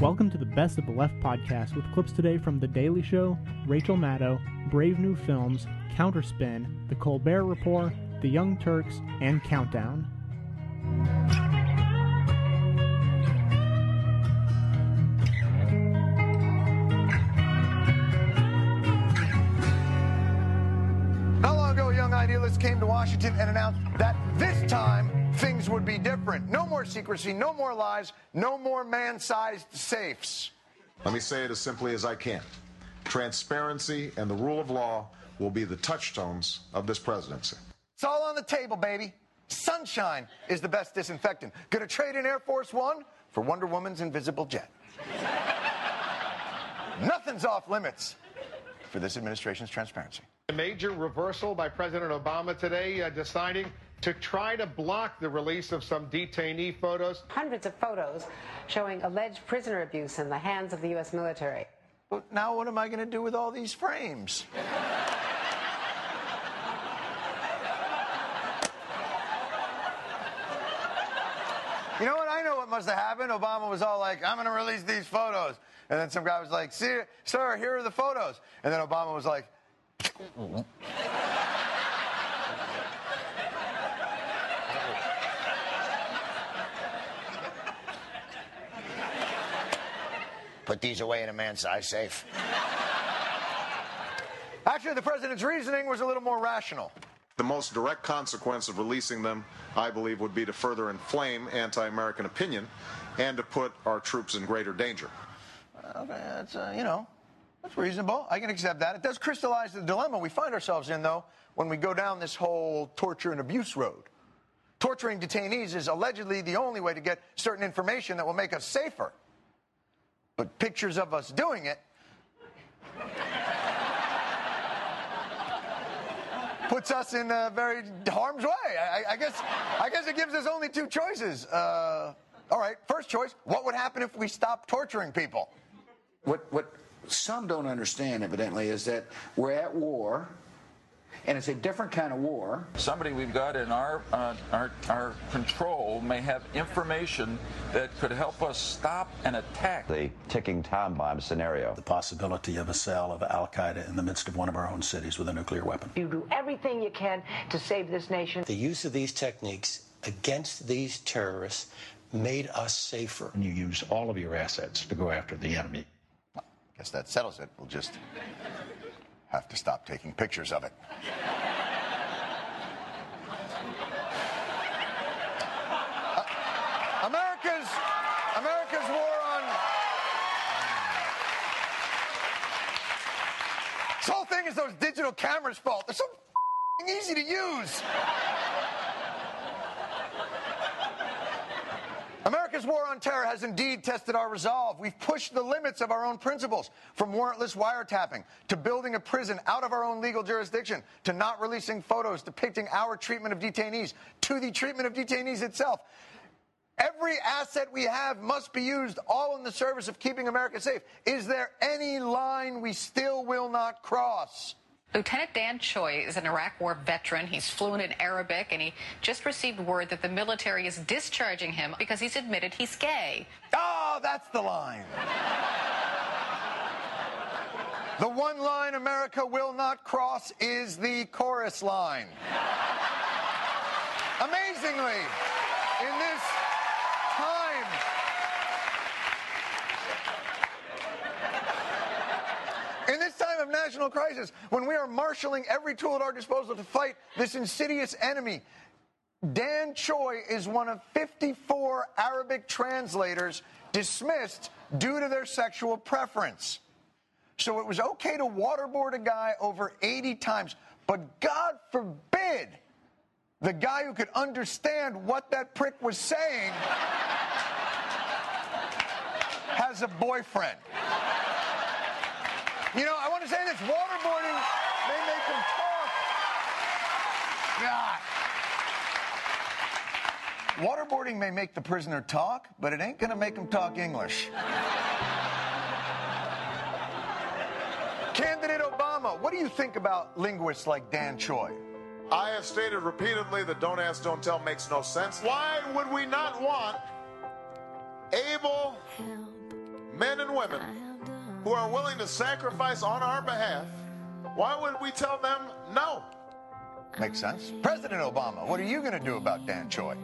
Welcome to the Best of the Left podcast with clips today from The Daily Show, Rachel Maddow, Brave New Films, Counterspin, The Colbert Report, The Young Turks, and Countdown. Not long ago, young idealists came to Washington and announced that this time things would be different. No more secrecy, no more lies, no more man-sized safes. Let me say it as simply as I can. Transparency and the rule of law will be the touchstones of this presidency. It's all on the table, baby. Sunshine is the best disinfectant. Gonna trade in Air Force One for Wonder Woman's invisible jet. Nothing's off limits for this administration's transparency. A major reversal by President Obama today, deciding to try to block the release of some detainee photos. Hundreds of photos showing alleged prisoner abuse in the hands of the U.S. military. But now what am I going to do with all these frames? You know what? I know what must have happened. Obama was all like, I'm going to release these photos. And then some guy was like, see, sir, here are the photos. And then Obama was like... Put these away in a man-sized safe. Actually, the president's reasoning was a little more rational. The most direct consequence of releasing them, I believe, would be to further inflame anti-American opinion and to put our troops in greater danger. Okay, that's, that's reasonable. I can accept that. It does crystallize the dilemma we find ourselves in, though, when we go down this whole torture and abuse road. Torturing detainees is allegedly the only way to get certain information that will make us safer. But pictures of us doing it puts us in a very harm's way. I guess it gives us only two choices. All right, first choice, what would happen if we stopped torturing people? What some don't understand, evidently, is that we're at war, and it's a different kind of war. Somebody we've got in our control may have information that could help us stop an attack. The ticking time bomb scenario. The possibility of a cell of al-Qaeda in the midst of one of our own cities with a nuclear weapon. You do everything you can to save this nation. The use of these techniques against these terrorists made us safer. And you use all of your assets to go after the enemy. Well, I guess that settles it. We'll just... have to stop taking pictures of it. America's war on... This whole thing is those digital cameras' fault. They're so easy to use. America's war on terror has indeed tested our resolve. We've pushed the limits of our own principles, from warrantless wiretapping to building a prison out of our own legal jurisdiction, to not releasing photos depicting our treatment of detainees, to the treatment of detainees itself. Every asset we have must be used, all in the service of keeping America safe. Is there any line we still will not cross? Lieutenant Dan Choi is an Iraq War veteran. He's fluent in Arabic, and he just received word that the military is discharging him because he's admitted he's gay. Oh, that's the line. The one line America will not cross is the chorus line. Amazingly, in this time... in this time of national crisis, when we are marshaling every tool at our disposal to fight this insidious enemy, Dan Choi is one of 54 Arabic translators dismissed due to their sexual preference. So it was okay to waterboard a guy over 80 times, but God forbid the guy who could understand what that prick was saying has a boyfriend. You know, I want to say this, waterboarding, they make them talk. God. Waterboarding may make the prisoner talk, but it ain't going to make them talk English. Candidate Obama, what do you think about linguists like Dan Choi? I have stated repeatedly that don't ask, don't tell makes no sense. Why would we not want able... men and women who are willing to sacrifice on our behalf, why would we tell them no? Makes sense. President Obama, what are you going to do about Dan Choi?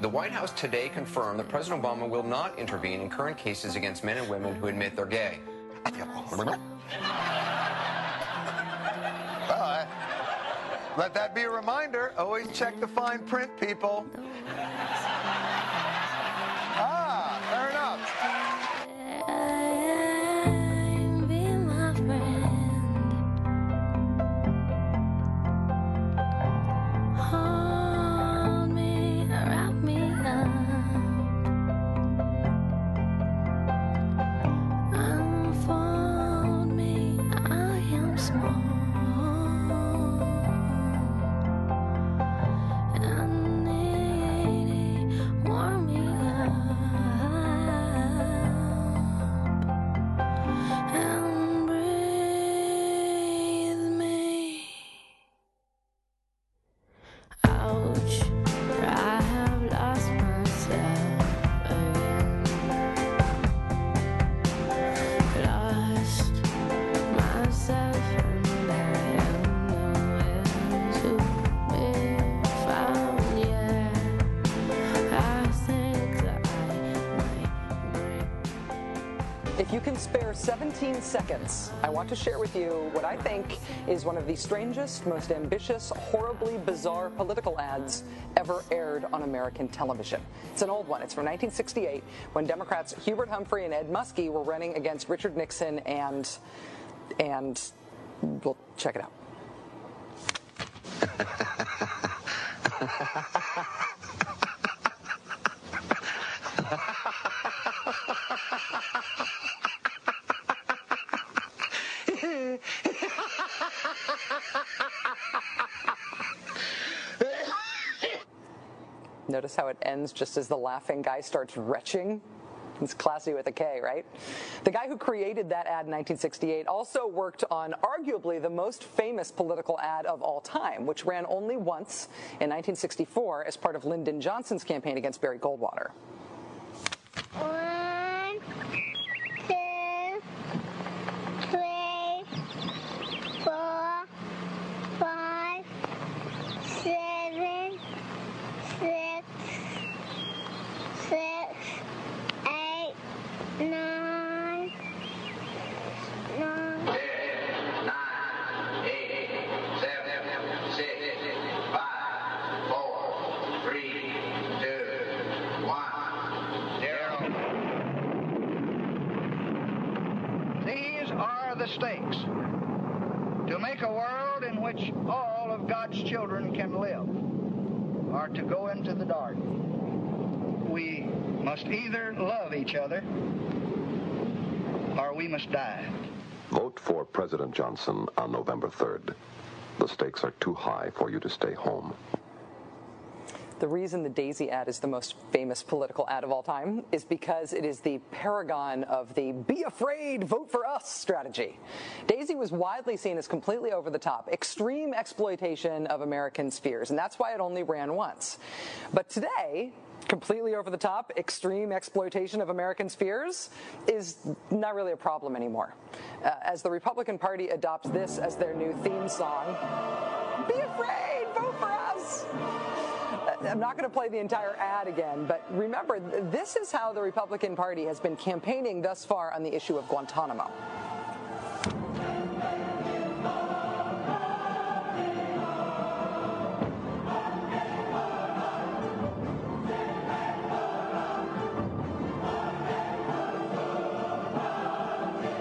The White House today confirmed that President Obama will not intervene in current cases against men and women who admit they're gay. Let that be a reminder. Always check the fine print, people. Ah, fair enough. Hold me, wrap me up. Unfold me, I am small. Spare 17 seconds. I want to share with you what I think is one of the strangest, most ambitious, horribly bizarre political ads ever aired on American television. It's an old one. It's from 1968 when Democrats Hubert Humphrey and Ed Muskie were running against Richard Nixon and we'll check it out. Notice how it ends just as the laughing guy starts retching. It's classy with a K, right? The guy who created that ad in 1968 also worked on arguably the most famous political ad of all time, which ran only once in 1964 as part of Lyndon Johnson's campaign against Barry Goldwater. 9, 8, 7, 6, 5, 4, 3, 2, 1, 0. These are the stakes to make a world in which all of God's children can live, or to go into the dark. We must either love each other or we must die. Vote for President Johnson on November 3rd. The stakes are too high for you to stay home. The reason the Daisy ad is the most famous political ad of all time is because it is the paragon of the be afraid, vote for us strategy. Daisy was widely seen as completely over the top, extreme exploitation of Americans' fears, and that's why it only ran once. But today, completely over the top, extreme exploitation of Americans' fears is not really a problem anymore. As the Republican Party adopts this as their new theme song, be afraid, vote for us! I'm not going to play the entire ad again, but remember, this is how the Republican Party has been campaigning thus far on the issue of Guantanamo.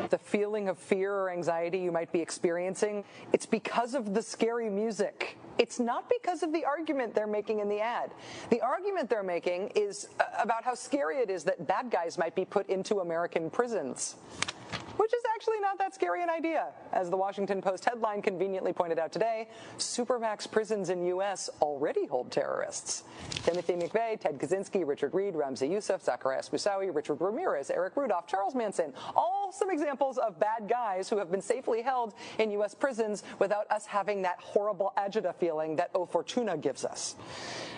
The feeling of fear or anxiety you might be experiencing, it's because of the scary music. It's not because of the argument they're making in the ad. The argument they're making is about how scary it is that bad guys might be put into American prisons. which is actually not that scary an idea. As the Washington Post headline conveniently pointed out today, supermax prisons in U.S. already hold terrorists. Timothy McVeigh, Ted Kaczynski, Richard Reed, Ramzi Yousef, Zacharias Moussaoui, Richard Ramirez, Eric Rudolph, Charles Manson, all some examples of bad guys who have been safely held in U.S. prisons without us having that horrible agita feeling that O Fortuna gives us.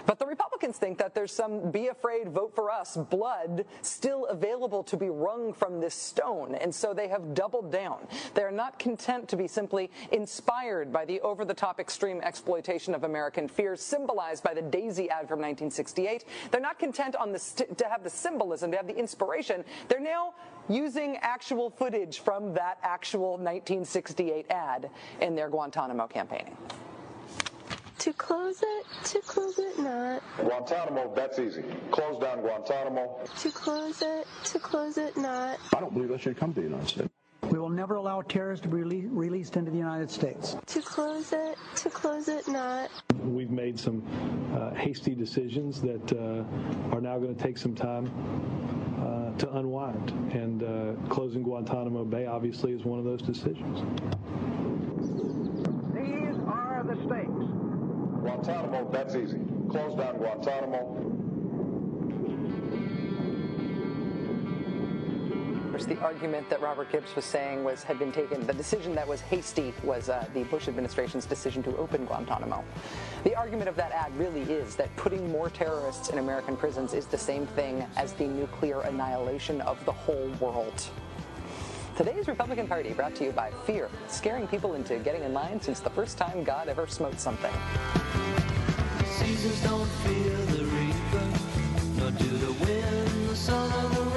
But the Republicans think that there's some be afraid, vote for us blood still available to be wrung from this stone, and so they have doubled down. They are not content to be simply inspired by the over-the-top extreme exploitation of American fears symbolized by the Daisy ad from 1968. They're not content on to have the symbolism, to have the inspiration. They're now using actual footage from that actual 1968 ad in their Guantanamo campaigning. To close it, not. Guantanamo, that's easy. Close down Guantanamo. To close it, not. I don't believe that should come to the United States. We will never allow terrorists to be released into the United States. To close it, not. We've made some hasty decisions that are now going to take some time to unwind. And closing Guantanamo Bay, obviously, is one of those decisions. These are the stakes. Guantanamo, that's easy. Close down Guantanamo. The argument that Robert Gibbs was saying had been taken, the decision that was hasty was the Bush administration's decision to open Guantanamo. The argument of that ad really is that putting more terrorists in American prisons is the same thing as the nuclear annihilation of the whole world. Today's Republican Party brought to you by fear, scaring people into getting in line since the first time God ever smote something. The seasons don't fear the reaper, nor do the wind, the sun, or the rain.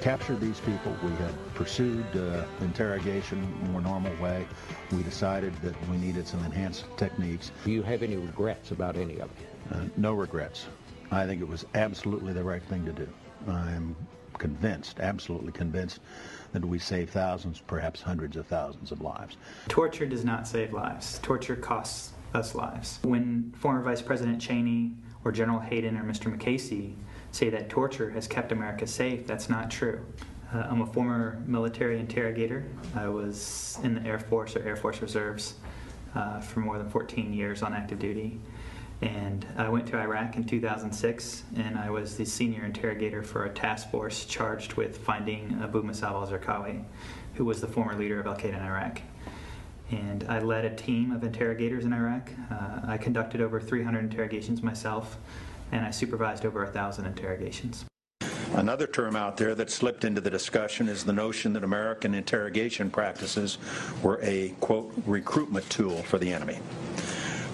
Captured these people. We had pursued interrogation in a more normal way. We decided that we needed some enhanced techniques. Do you have any regrets about any of it? No regrets. I think it was absolutely the right thing to do. I'm convinced, absolutely convinced, that we saved thousands, perhaps hundreds of thousands of lives. Torture does not save lives. Torture costs us lives. When former Vice President Cheney or General Hayden or Mr. McCasey say that torture has kept America safe, that's not true. I'm a former military interrogator. I was in the Air Force or Air Force Reserves for more than 14 years on active duty. And I went to Iraq in 2006, and I was the senior interrogator for a task force charged with finding Abu Musab al-Zarqawi, who was the former leader of al-Qaeda in Iraq. And I led a team of interrogators in Iraq. I conducted over 300 interrogations myself, and I supervised over 1,000 interrogations. Another term out there that slipped into the discussion is the notion that American interrogation practices were a, quote, recruitment tool for the enemy.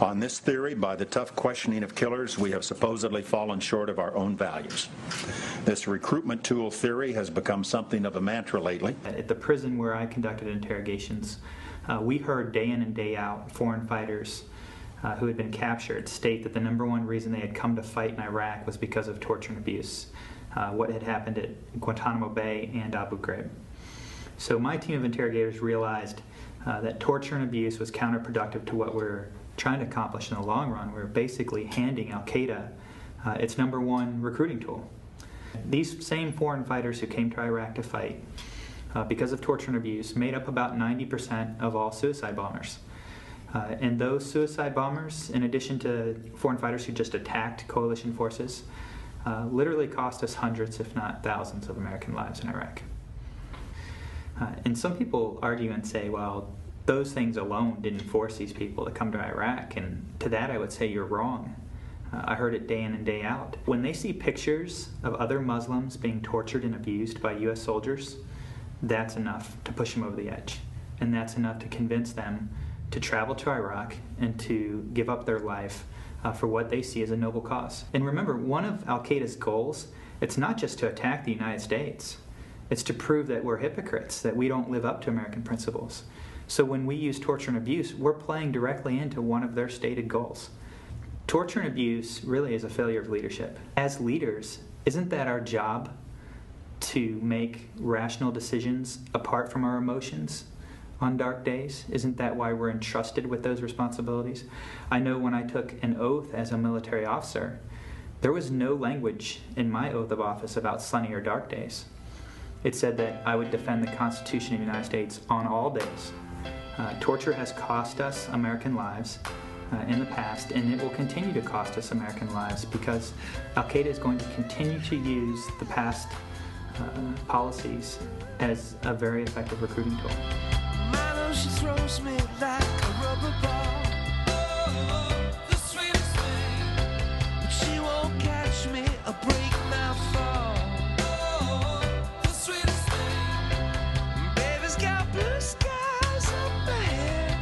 On this theory, by the tough questioning of killers, we have supposedly fallen short of our own values. This recruitment tool theory has become something of a mantra lately. At the prison where I conducted interrogations, we heard day in and day out foreign fighters who had been captured state that the #1 reason they had come to fight in Iraq was because of torture and abuse, what had happened at Guantanamo Bay and Abu Ghraib. So my team of interrogators realized that torture and abuse was counterproductive to what we're trying to accomplish in the long run. We're basically handing al-Qaeda its #1 recruiting tool. These same foreign fighters who came to Iraq to fight because of torture and abuse made up about 90% of all suicide bombers. And those suicide bombers, in addition to foreign fighters who just attacked coalition forces, literally cost us hundreds, if not thousands, of American lives in Iraq. And some people argue and say, well, those things alone didn't force these people to come to Iraq. And to that, I would say you're wrong. I heard it day in and day out. When they see pictures of other Muslims being tortured and abused by U.S. soldiers, that's enough to push them over the edge. And that's enough to convince them to travel to Iraq and to give up their life for what they see as a noble cause. And remember, one of al-Qaeda's goals, it's not just to attack the United States. It's to prove that we're hypocrites, that we don't live up to American principles. So when we use torture and abuse, we're playing directly into one of their stated goals. Torture and abuse really is a failure of leadership. As leaders, isn't that our job to make rational decisions apart from our emotions on dark days? Isn't that why we're entrusted with those responsibilities? I know when I took an oath as a military officer, there was no language in my oath of office about sunny or dark days. It said that I would defend the Constitution of the United States on all days. Torture has cost us American lives in the past, and it will continue to cost us American lives because al-Qaeda is going to continue to use the past policies as a very effective recruiting tool. My ocean throws me like a rubber ball. Oh, the sweetest thing. But she won't catch me or break my fall. Oh, the sweetest thing. Baby's got blue skies up ahead.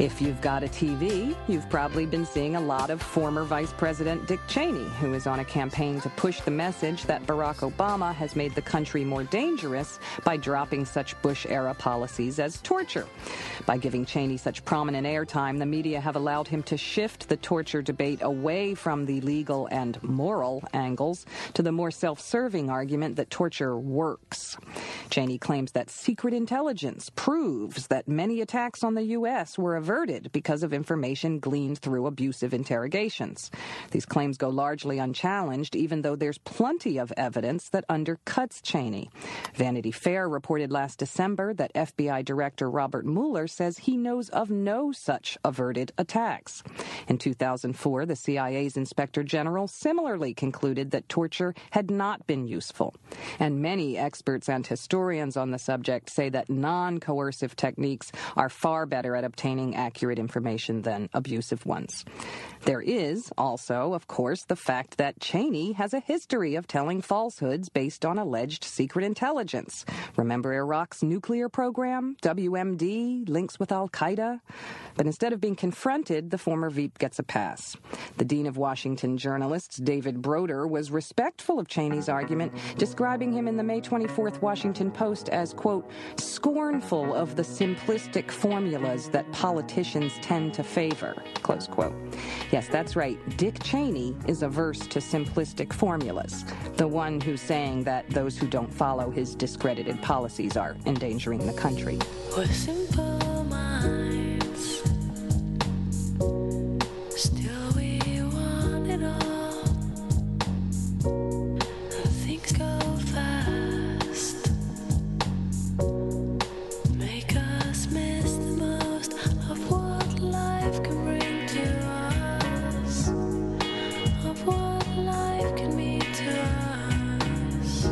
If you've got a TV, you've probably been seeing a lot of former Vice President Dick Cheney, who is on a campaign to push the message that Barack Obama has made the country more dangerous by dropping such Bush-era policies as torture. By giving Cheney such prominent airtime, the media have allowed him to shift the torture debate away from the legal and moral angles to the more self-serving argument that torture works. Cheney claims that secret intelligence proves that many attacks on the U.S. were averted because of information gleaned through abusive interrogations. These claims go largely unchallenged, even though there's plenty of evidence that undercuts Cheney. Vanity Fair reported last December that FBI Director Robert Mueller says he knows of no such averted attacks. In 2004, the CIA's Inspector General similarly concluded that torture had not been useful. And many experts and historians on the subject say that non-coercive techniques are far better at obtaining accurate information than abusive ones. There is also, of course, the fact that Cheney has a history of telling falsehoods based on alleged secret intelligence. Remember Iraq's nuclear program, WMD, links with al-Qaeda? But instead of being confronted, the former VP gets a pass. The Dean of Washington Journalists, David Broder, was respectful of Cheney's argument, describing him in the May 24th Washington Post as, quote, scornful of the simplistic formulas that politicians tend to favor, close quote. Yes, that's right. Dick Cheney is averse to simplistic formulas, the one who's saying that those who don't follow his discredited policies are endangering the country. With simple minds, still we want it all. Things go fast, make us miss the most of what life can bring to us, of what life can mean to us.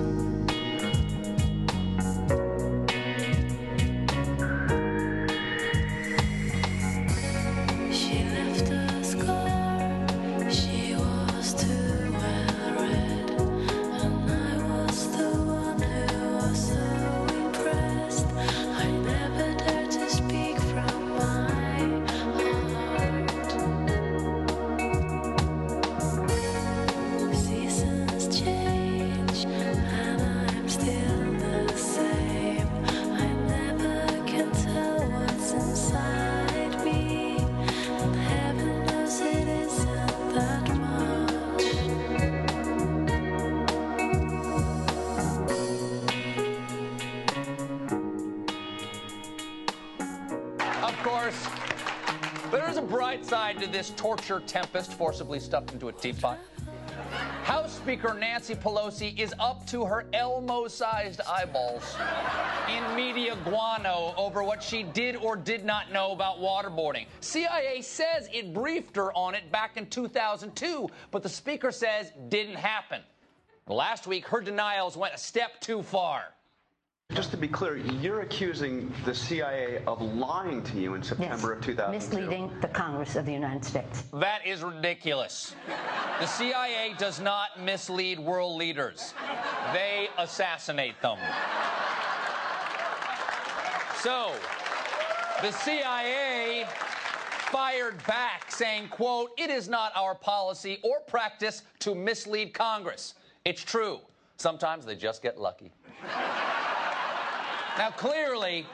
side to this torture tempest, forcibly stuffed into a teapot. House Speaker Nancy Pelosi is up to her Elmo-sized eyeballs in media guano over what she did or did not know about waterboarding. CIA says it briefed her on it back in 2002, but the Speaker says didn't happen. Last week, her denials went a step too far. Just to be clear, you're accusing the CIA of lying to you in September of 2002. Misleading the Congress of the United States. That is ridiculous. The CIA does not mislead world leaders. They assassinate them. So, the CIA fired back, saying, quote, "It is not our policy or practice to mislead Congress. It's true. Sometimes they just get lucky." Now, clearly,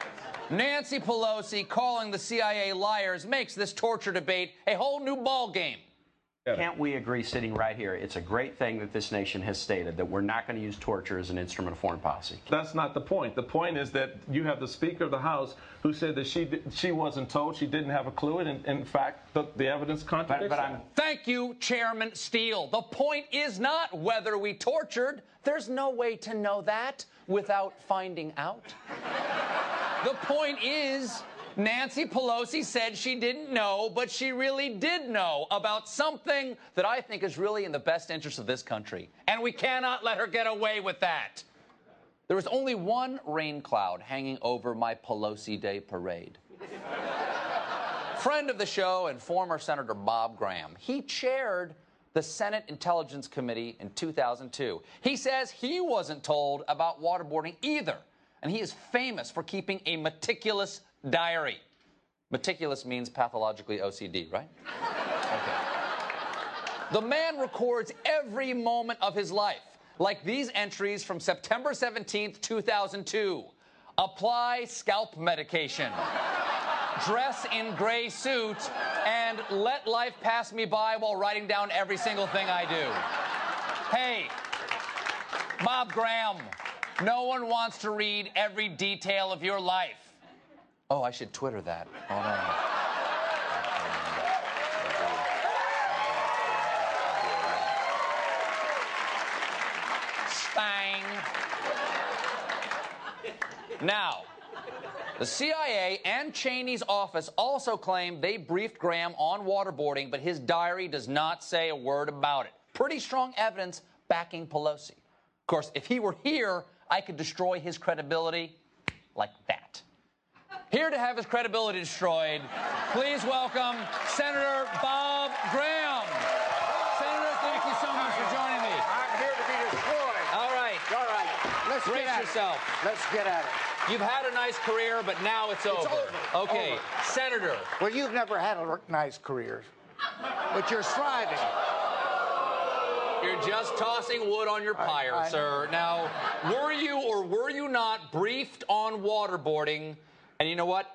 Nancy Pelosi calling the CIA liars makes this torture debate a whole new ballgame. Can't we agree sitting right here, it's a great thing that this nation has stated that we're not going to use torture as an instrument of foreign policy? That's not the point. The point is that you have the Speaker of the House who said that she wasn't told, she didn't have a clue, and in fact, the evidence contradicts that. Thank you, Chairman Steele. The point is not whether we tortured. There's no way to know that without finding out. The point is, Nancy Pelosi said she didn't know, but she really did know about something that I think is really in the best interest of this country. And we cannot let her get away with that. There was only one rain cloud hanging over my Pelosi Day parade. Friend of the show and former Senator Bob Graham, he chaired the Senate Intelligence Committee in 2002. He says he wasn't told about waterboarding either, and he is famous for keeping a meticulous diary. Meticulous means pathologically OCD, right? Okay. The man records every moment of his life, like these entries from September 17th, 2002. Apply scalp medication. Dress in gray suit. And let life pass me by while writing down every single thing I do. Hey, Bob Graham, no one wants to read every detail of your life. Oh, I should Twitter that. Oh, no. Spang. Now, the CIA and Cheney's office also claim they briefed Graham on waterboarding, but his diary does not say a word about it. Pretty strong evidence backing Pelosi. Of course, if he were here, I could destroy his credibility like that. Here to have his credibility destroyed, please welcome Senator Bob Graham. Senator, thank you so much for joining me. I'm here to be destroyed. All right. Let's get at it. Brace yourself. Let's get at it. You've had a nice career, but now it's over. Okay, Senator. Well, you've never had a nice career, but you're striving. You're just tossing wood on your pyre, sir. Now, were you or were you not briefed on waterboarding? And you know what?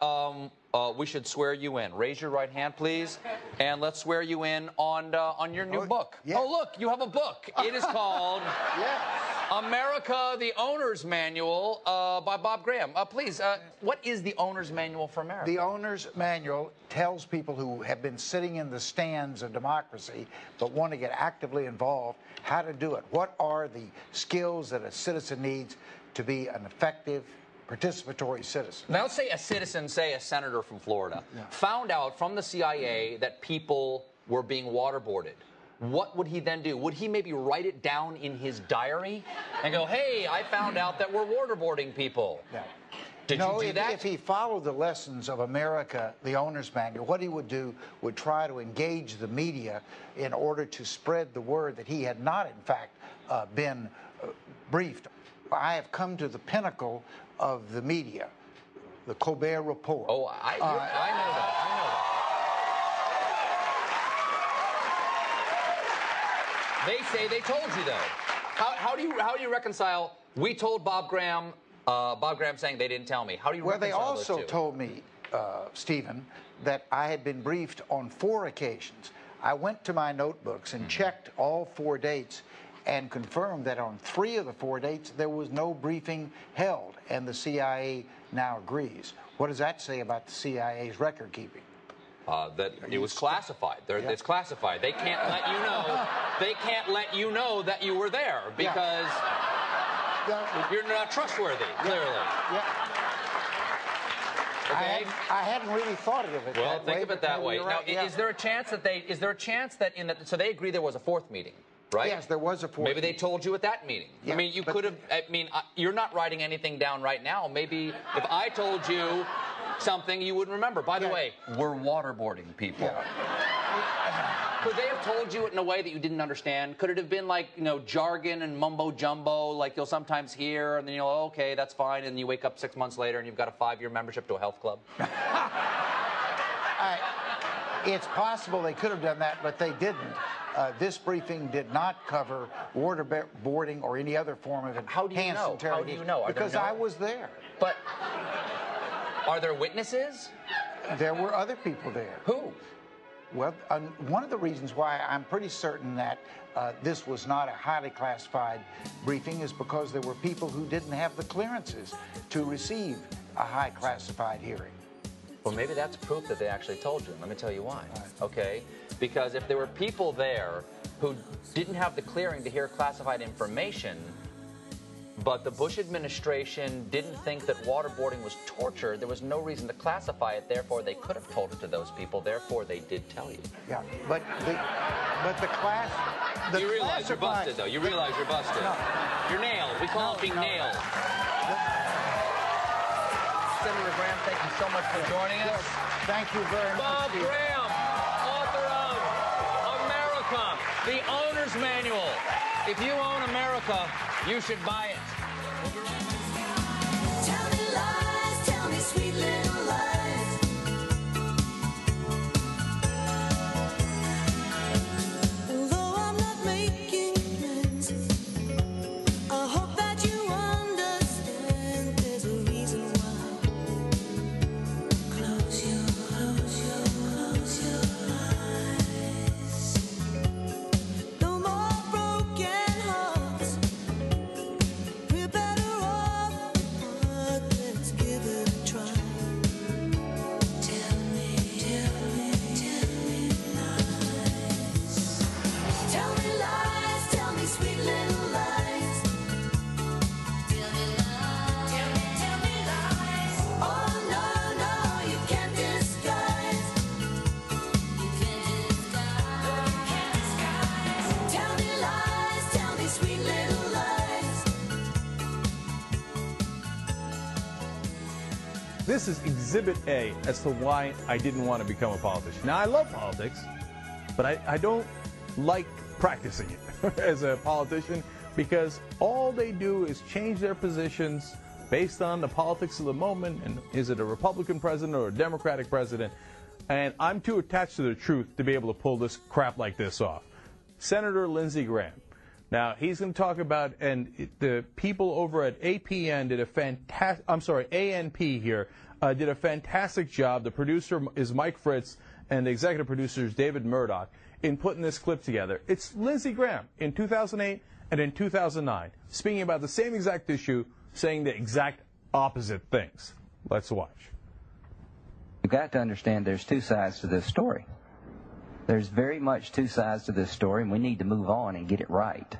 We should swear you in. Raise your right hand, please, and let's swear you in on your new book. Yeah. Oh, look, you have a book. It is called America, the Owner's Manual by Bob Graham. Please, what is the Owner's Manual for America? The Owner's Manual tells people who have been sitting in the stands of democracy but want to get actively involved how to do it. What are the skills that a citizen needs to be an effective participatory citizen? Now, say a citizen, say a senator from Florida, found out from the CIA that people were being waterboarded. What would he then do? Would he maybe write it down in his diary and go, hey, I found out that we're waterboarding people? Yeah. No, if he followed the lessons of America, the Owner's Manual, what he would do would try to engage the media in order to spread the word that he had not, in fact, been briefed. I have come to the pinnacle of the media, The Colbert Report. Oh, I know that. I know that. They say they told you, though. How do you reconcile? We told Bob Graham. Bob Graham saying they didn't tell me. How do you reconcile those two? Well, they also told me, Stephen, that I had been briefed on 4 occasions. I went to my notebooks and checked all 4 dates, and confirmed that on 3 of the 4 dates, there was no briefing held, and the CIA now agrees. What does that say about the CIA's record keeping? that it was classified. Yeah. It's classified. They can't let you know. They can't let you know that you were there because you're not trustworthy. Clearly. Yeah. Okay. I hadn't really thought of it. Well, think of it that way. Now, is there a chance that they? Is there a chance that in that? So they agree there was a fourth meeting, right? Yes, there was a fourth. Maybe they told you at that meeting. Yeah, I mean, you could have. I mean, you're not writing anything down right now. Maybe if I told you something, you wouldn't remember. By the way, we're waterboarding people. Yeah. Could they have told you it in a way that you didn't understand? Could it have been like, you know, jargon and mumbo-jumbo, like you'll sometimes hear, and then you'll, oh, okay, that's fine, and you wake up 6 months later and you've got a 5-year membership to a health club? It's possible they could have done that, but they didn't. This briefing did not cover waterboarding or any other form of enhanced interrogation. How do you know? Because I was there. But are there witnesses? There were other people there. Who? Well, one of the reasons why I'm pretty certain that this was not a highly classified briefing is because there were people who didn't have the clearances to receive a high classified hearing. Well, maybe that's proof that they actually told you. Let me tell you why. Okay? Because if there were people there who didn't have the clearing to hear classified information, but the Bush administration didn't think that waterboarding was torture. There was no reason to classify it. Therefore, they could have told it to those people. Therefore, they did tell you. Yeah, but the class. The you realize you're busted, though. You realize you're busted. No. You're nailed. We call it being nailed. Senator Graham, thank you so much for joining us. Thank you very much. Bob Graham, author of America: The Owner's Manual. If you own America, you should buy it. Tell me lies, tell me sweet little lies. Although I'm not making friends, I hope that you understand there's a reason why. Close your eyes. No more broken. This is Exhibit A as to why I didn't want to become a politician. Now, I love politics, but I don't like practicing it as a politician, because all they do is change their positions based on the politics of the moment, and is it a Republican president or a Democratic president? And I'm too attached to the truth to be able to pull this crap like this off. Senator Lindsey Graham. Now, he's going to talk about, and the people over at APN did a fantastic, I'm sorry, ANP here, did a fantastic job. The producer is Mike Fritz, and the executive producer is David Murdoch, in putting this clip together. It's Lindsey Graham in 2008 and in 2009, speaking about the same exact issue, saying the exact opposite things. Let's watch. You've got to understand there's two sides to this story. There's very much two sides to this story, and we need to move on and get it right.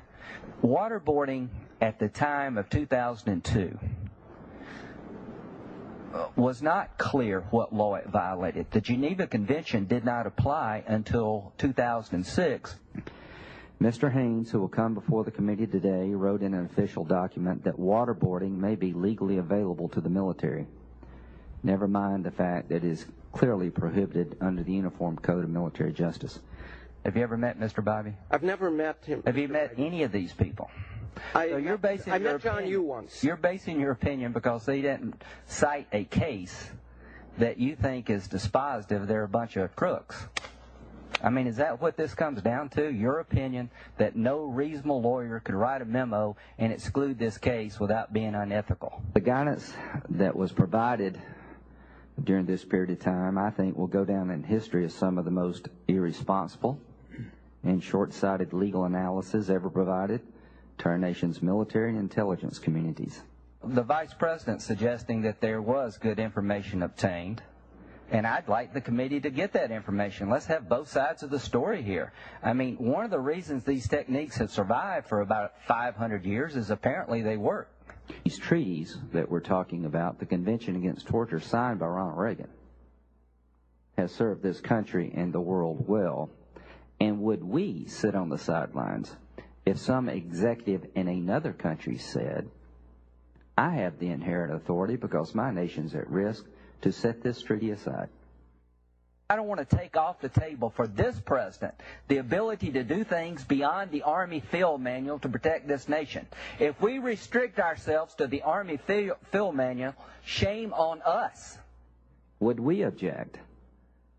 Waterboarding at the time of 2002 was not clear what law it violated. The Geneva Convention did not apply until 2006. Mr. Haynes, who will come before the committee today, wrote in an official document that waterboarding may be legally available to the military. Never mind the fact that it is clearly prohibited under the Uniform Code of Military Justice. Have you ever met Mr. Bobby? I've never met him. Have you met any of these people? I met John Yoo once. You're basing your opinion because they didn't cite a case that you think is dispositive. They're a bunch of crooks. I mean, is that what this comes down to? Your opinion that no reasonable lawyer could write a memo and exclude this case without being unethical? The guidance that was provided during this period of time, I think, will go down in history as some of the most irresponsible and short-sighted legal analysis ever provided to our nation's military and intelligence communities. The Vice President suggesting that there was good information obtained. And I'd like the committee to get that information. Let's have both sides of the story here. I mean, one of the reasons these techniques have survived for about 500 years is apparently they work. These treaties that we're talking about, the Convention Against Torture signed by Ronald Reagan, has served this country and the world well. And would we sit on the sidelines if some executive in another country said, I have the inherent authority because my nation's at risk to set this treaty aside? I don't want to take off the table for this president the ability to do things beyond the Army Field Manual to protect this nation. If we restrict ourselves to the Army Field Manual, shame on us. Would we object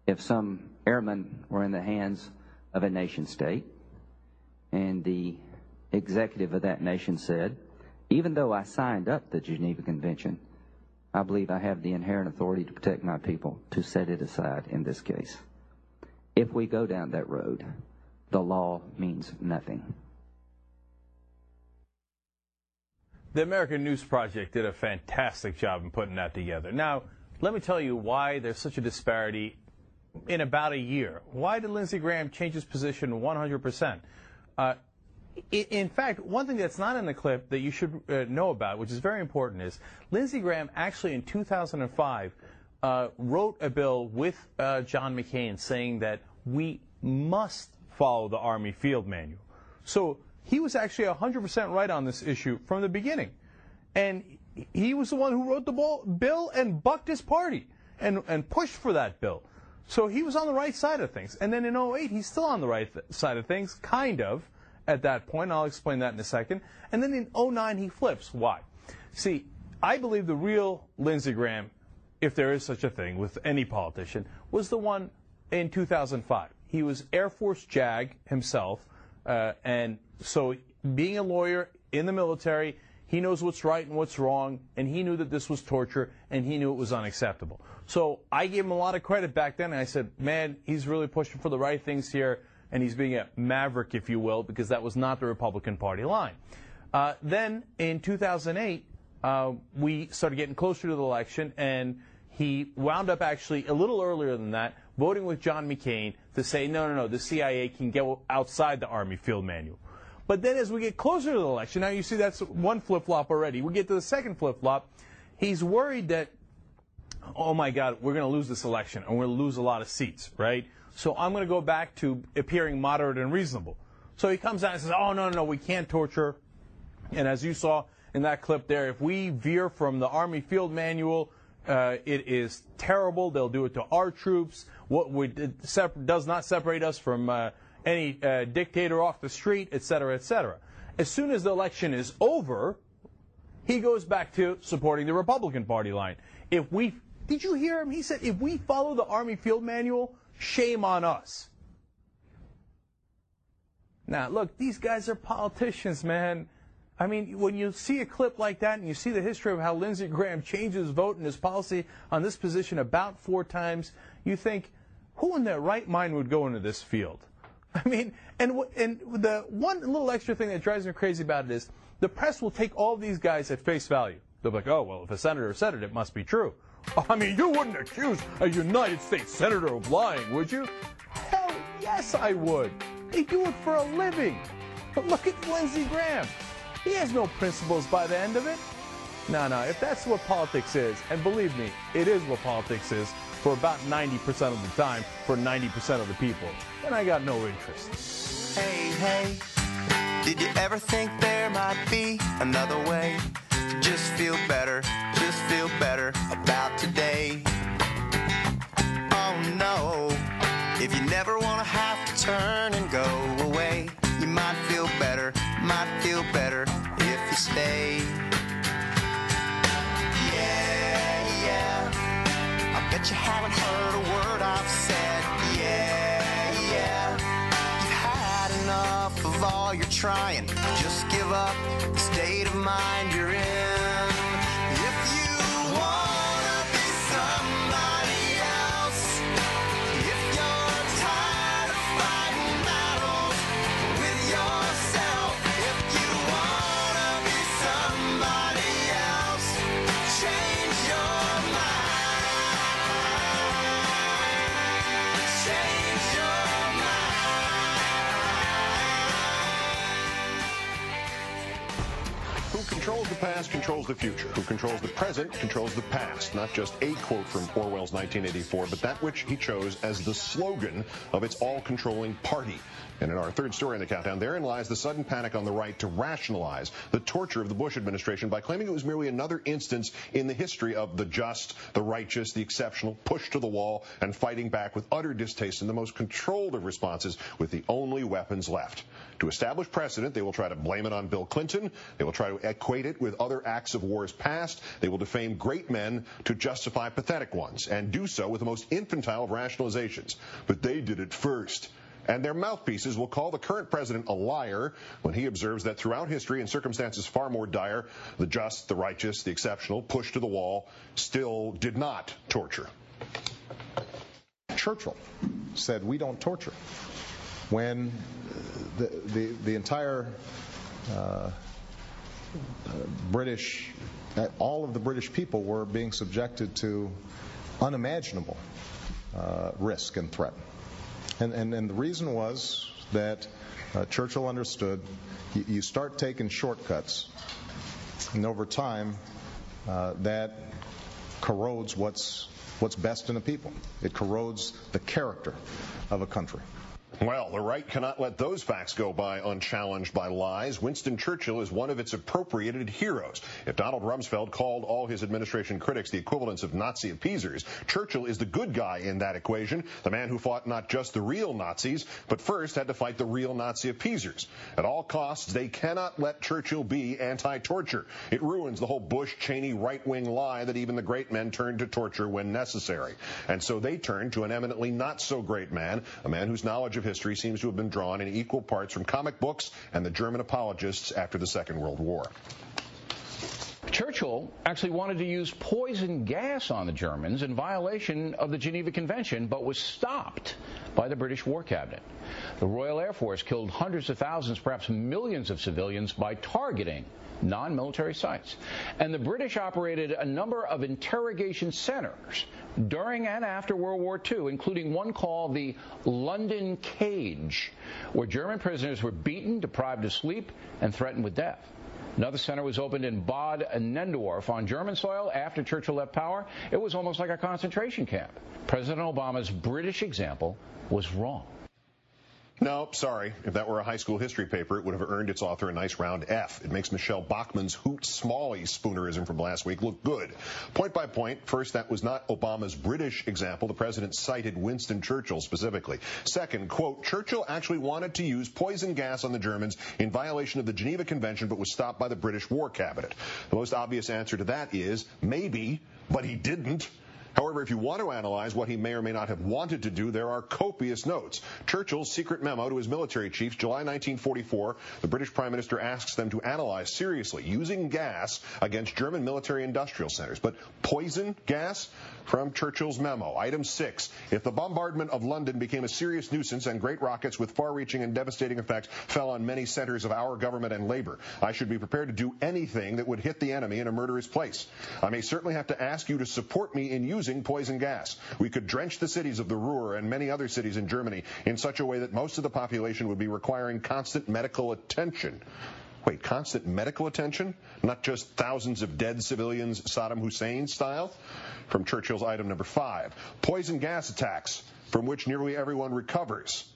if some airmen were in the hands of a nation state and the executive of that nation said, even though I signed up the Geneva Convention, I believe I have the inherent authority to protect my people, to set it aside in this case? If we go down that road, the law means nothing. The American News Project did a fantastic job in putting that together. Now, let me tell you why there's such a disparity in about a year. Why did Lindsey Graham change his position 100%? In fact, one thing that's not in the clip that you should know about, which is very important, is Lindsey Graham actually in 2005 wrote a bill with John McCain saying that we must follow the Army Field Manual. So he was actually 100% right on this issue from the beginning. And he was the one who wrote the bill and bucked his party and pushed for that bill. So he was on the right side of things. And then in 2008, he's still on the right side of things, kind of. At that point, I'll explain that in a second. And then in 2009, he flips. Why? See, I believe the real Lindsey Graham, if there is such a thing with any politician, was the one in 2005. He was Air Force JAG himself, and so being a lawyer in the military, he knows what's right and what's wrong, and he knew that this was torture, and he knew it was unacceptable. So I gave him a lot of credit back then, and I said, man, he's really pushing for the right things here. And he's being a maverick, if you will, because that was not the Republican Party line. Then in 2008, we started getting closer to the election, and he wound up actually a little earlier than that, voting with John McCain to say, no, no, no, the CIA can get outside the Army Field Manual. But then as we get closer to the election, now you see that's one flip-flop already. We get to the second flip-flop. He's worried that, oh, my God, we're going to lose this election, and we're going to lose a lot of seats, right? So I'm going to go back to appearing moderate and reasonable. So he comes out and says, oh, no, no, no, we can't torture. And as you saw in that clip there, if we veer from the Army Field Manual, it is terrible. They'll do it to our troops. What we did does not separate us from any dictator off the street, et cetera, et cetera. As soon as the election is over, he goes back to supporting the Republican Party line. If we, did you hear him? He said, if we follow the Army Field Manual, shame on us. Now, look, these guys are politicians, man. I mean, when you see a clip like that and you see the history of how Lindsey Graham changed his vote and his policy on this position about 4 times, you think, who in their right mind would go into this field? I mean, and the one little extra thing that drives me crazy about it is the press will take all these guys at face value. They'll be like, oh, well, if a senator said it, it must be true. I mean, you wouldn't accuse a United States senator of lying, would you? Hell, yes, I would. They do it for a living. But look at Lindsey Graham. He has no principles by the end of it. No, no, if that's what politics is, and believe me, it is what politics is for about 90% of the time for 90% of the people, then I got no interest. Hey, hey, did you ever think there might be another way? Just feel better about today. Oh no, if you never want to have to turn and go away, you might feel better if you stay. Yeah, yeah, I bet you haven't heard a word I've said. Yeah, yeah, you've had enough of all you're trying. Just give up the state of mind you're in. controls the past controls the future. Who controls the present controls the past. Not just a quote from Orwell's 1984, but that which he chose as the slogan of its all-controlling party. And in our third story on the Countdown, therein lies the sudden panic on the right to rationalize the torture of the Bush administration by claiming it was merely another instance in the history of the just, the righteous, the exceptional, push to the wall and fighting back with utter distaste and the most controlled of responses with the only weapons left. To establish precedent, they will try to blame it on Bill Clinton. They will try to equate it with other acts of wars past. They will defame great men to justify pathetic ones and do so with the most infantile of rationalizations. But they did it first. And their mouthpieces will call the current president a liar when he observes that throughout history, in circumstances far more dire, the just, the righteous, the exceptional, pushed to the wall, still did not torture. Churchill said, "We don't torture." When the entire British, all of the British people were being subjected to unimaginable risk and threat. And the reason was that Churchill understood you start taking shortcuts, and over time that corrodes what's best in a people. It corrodes the character of a country. Well, the right cannot let those facts go by unchallenged by lies. Winston Churchill is one of its appropriated heroes. If Donald Rumsfeld called all his administration critics the equivalents of Nazi appeasers, Churchill is the good guy in that equation, the man who fought not just the real Nazis, but first had to fight the real Nazi appeasers. At all costs, they cannot let Churchill be anti-torture. It ruins the whole Bush-Cheney right-wing lie that even the great men turn to torture when necessary. And so they turn to an eminently not-so-great man, a man whose knowledge of history seems to have been drawn in equal parts from comic books and the German apologists after the Second World War. Churchill actually wanted to use poison gas on the Germans in violation of the Geneva Convention, but was stopped by the British War Cabinet. The Royal Air Force killed hundreds of thousands, perhaps millions of civilians by targeting non-military sites. And the British operated a number of interrogation centers during and after World War II, including one called the London Cage, where German prisoners were beaten, deprived of sleep, and threatened with death. Another center was opened in Bad Nenndorf on German soil after Churchill left power. It was almost like a concentration camp. President Obama's British example was wrong. No, sorry. If that were a high school history paper, it would have earned its author a nice round F. It makes Michelle Bachmann's Hoot Smalley spoonerism from last week look good. Point by point, first, that was not Obama's British example. The president cited Winston Churchill specifically. Second, quote, Churchill actually wanted to use poison gas on the Germans in violation of the Geneva Convention, but was stopped by the British War Cabinet. The most obvious answer to that is maybe, but he didn't. However, if you want to analyze what he may or may not have wanted to do, there are copious notes. Churchill's secret memo to his military chiefs, July 1944, the British Prime Minister asks them to analyze seriously using gas against German military industrial centers. But poison gas? From Churchill's memo, item 6, if the bombardment of London became a serious nuisance and great rockets with far-reaching and devastating effects fell on many centers of our government and labor, I should be prepared to do anything that would hit the enemy in a murderous place. I may certainly have to ask you to support me in using poison gas. We could drench the cities of the Ruhr and many other cities in Germany in such a way that most of the population would be requiring constant medical attention. Wait, constant medical attention? Not just thousands of dead civilians, Saddam Hussein style? From Churchill's item number 5, poison gas attacks from which nearly everyone recovers.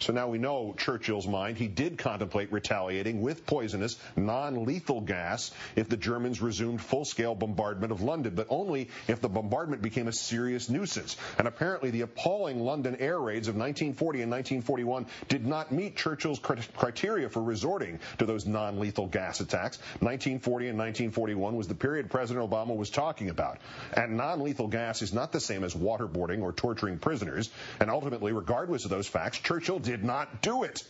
So now we know Churchill's mind. He did contemplate retaliating with poisonous, non-lethal gas if the Germans resumed full-scale bombardment of London, but only if the bombardment became a serious nuisance. And apparently the appalling London air raids of 1940 and 1941 did not meet Churchill's criteria for resorting to those non-lethal gas attacks. 1940 and 1941 was the period President Obama was talking about. And non-lethal gas is not the same as waterboarding or torturing prisoners. And ultimately, regardless of those facts, Churchill did not do it.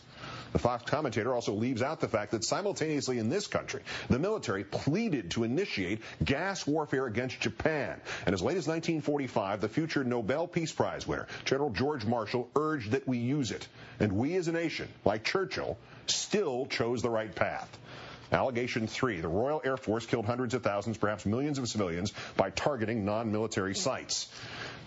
The Fox commentator also leaves out the fact that simultaneously in this country, the military pleaded to initiate gas warfare against Japan. And as late as 1945, the future Nobel Peace Prize winner, General George Marshall, urged that we use it. And we as a nation, like Churchill, still chose the right path. Allegation 3, the Royal Air Force killed hundreds of thousands, perhaps millions of civilians by targeting non-military sites.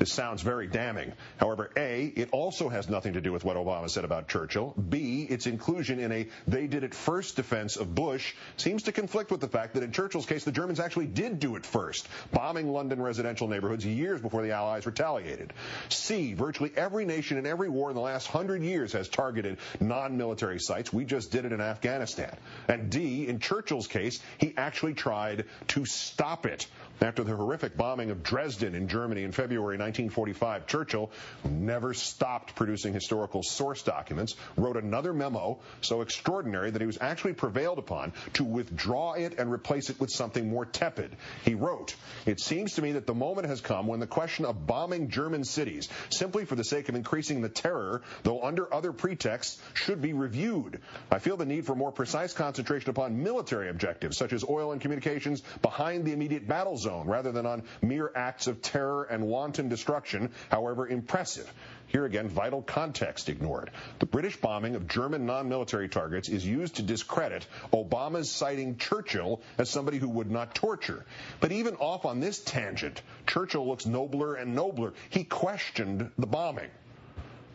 This sounds very damning. However, A, it also has nothing to do with what Obama said about Churchill. B, its inclusion in a they-did-it-first defense of Bush seems to conflict with the fact that in Churchill's case, the Germans actually did do it first, bombing London residential neighborhoods years before the Allies retaliated. C, virtually every nation in every war in the last 100 years has targeted non-military sites. We just did it in Afghanistan. And D, in Churchill's case, he actually tried to stop it. After the horrific bombing of Dresden in Germany in February 1945, Churchill, who never stopped producing historical source documents, wrote another memo so extraordinary that he was actually prevailed upon to withdraw it and replace it with something more tepid. He wrote, "It seems to me that the moment has come when the question of bombing German cities, simply for the sake of increasing the terror, though under other pretexts, should be reviewed. I feel the need for more precise concentration upon military objectives, such as oil and communications behind the immediate battle zone, rather than on mere acts of terror and wanton destruction, however impressive. Here again, vital context ignored. The British bombing of German non-military targets is used to discredit Obama's citing Churchill as somebody who would not torture. But even off on this tangent, Churchill looks nobler and nobler. He questioned the bombing."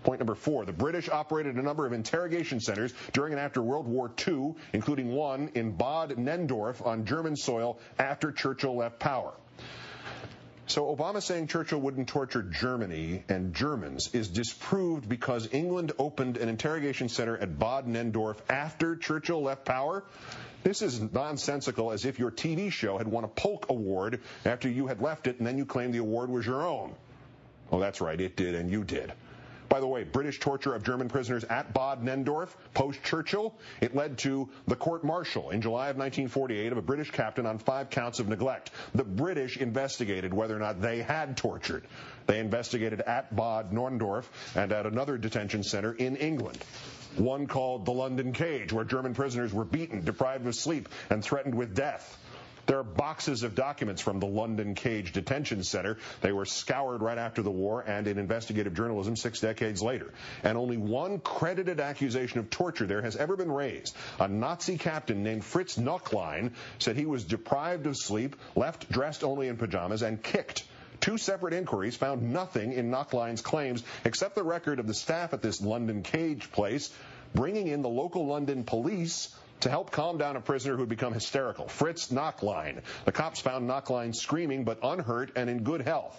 Point number four, the British operated a number of interrogation centers during and after World War II, including one in Bad Nenndorf on German soil after Churchill left power. So Obama saying Churchill wouldn't torture Germany and Germans is disproved because England opened an interrogation center at Bad Nenndorf after Churchill left power? This is nonsensical, as if your TV show had won a Polk Award after you had left it and then you claimed the award was your own. Oh, that's right, it did and you did. By the way, British torture of German prisoners at Bad Nenndorf, post-Churchill, it led to the court-martial in July of 1948 of a British captain on 5 counts of neglect. The British investigated whether or not they had tortured. They investigated at Bad Nenndorf and at another detention center in England, one called the London Cage, where German prisoners were beaten, deprived of sleep, and threatened with death. There are boxes of documents from the London Cage detention center. They were scoured right after the war and in investigative journalism 6 decades later. And only one credited accusation of torture there has ever been raised. A Nazi captain named Fritz Knöchlein said he was deprived of sleep, left dressed only in pajamas, and kicked. 2 separate inquiries found nothing in Knocklein's claims except the record of the staff at this London Cage place bringing in the local London police to help calm down a prisoner who had become hysterical, Fritz Knöchlein. The cops found Knöchlein screaming but unhurt and in good health.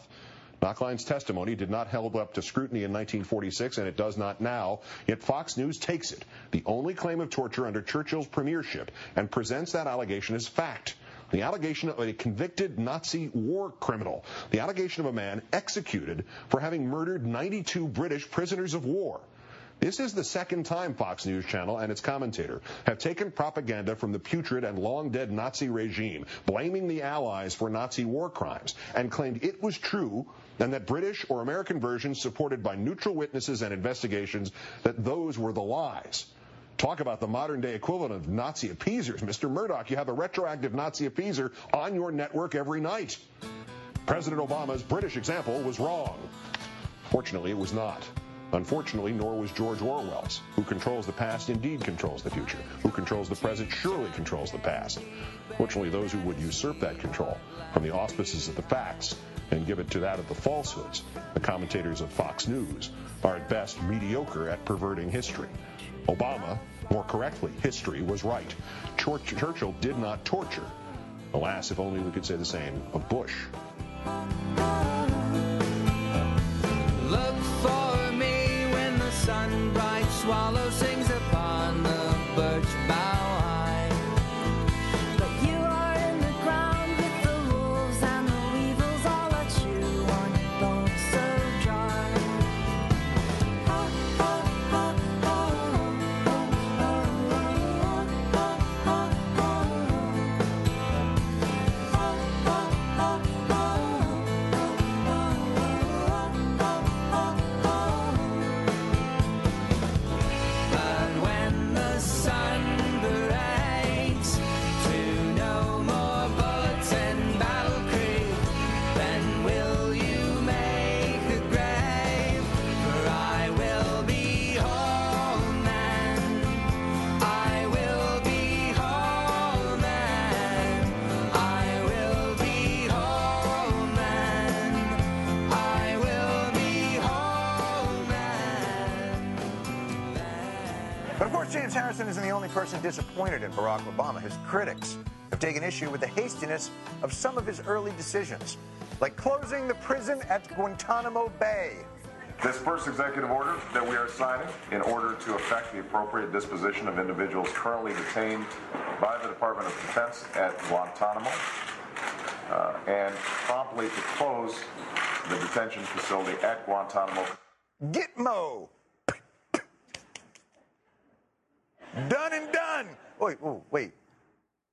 Knocklein's testimony did not hold up to scrutiny in 1946, and it does not now, yet Fox News takes it, the only claim of torture under Churchill's premiership, and presents that allegation as fact. The allegation of a convicted Nazi war criminal. The allegation of a man executed for having murdered 92 British prisoners of war. This is the second time Fox News Channel and its commentator have taken propaganda from the putrid and long-dead Nazi regime, blaming the Allies for Nazi war crimes, and claimed it was true and that British or American versions supported by neutral witnesses and investigations, that those were the lies. Talk about the modern-day equivalent of Nazi appeasers. Mr. Murdoch, you have a retroactive Nazi appeaser on your network every night. President Obama's British example was wrong. Fortunately, it was not. Unfortunately, nor was George Orwell's. Who controls the past indeed controls the future. Who controls the present surely controls the past. Fortunately, those who would usurp that control from the auspices of the facts and give it to that of the falsehoods, the commentators of Fox News, are at best mediocre at perverting history. Obama, more correctly, history was right. Churchill did not torture. Alas, if only we could say the same of Bush. Look for sun bright swallow sings upon the birch bough high. But you are in the ground with the wolves and the weevils all at you on your bones so dry. Oh, oh, oh, oh, oh, oh, oh, oh, oh, oh. Harrison isn't the only person disappointed in Barack Obama. His critics have taken issue with the hastiness of some of his early decisions, like closing the prison at Guantanamo Bay. This first executive order that we are signing in order to effect the appropriate disposition of individuals currently detained by the Department of Defense at Guantanamo and promptly to close the detention facility at Guantanamo. Gitmo. Done and done. Wait, oh, wait.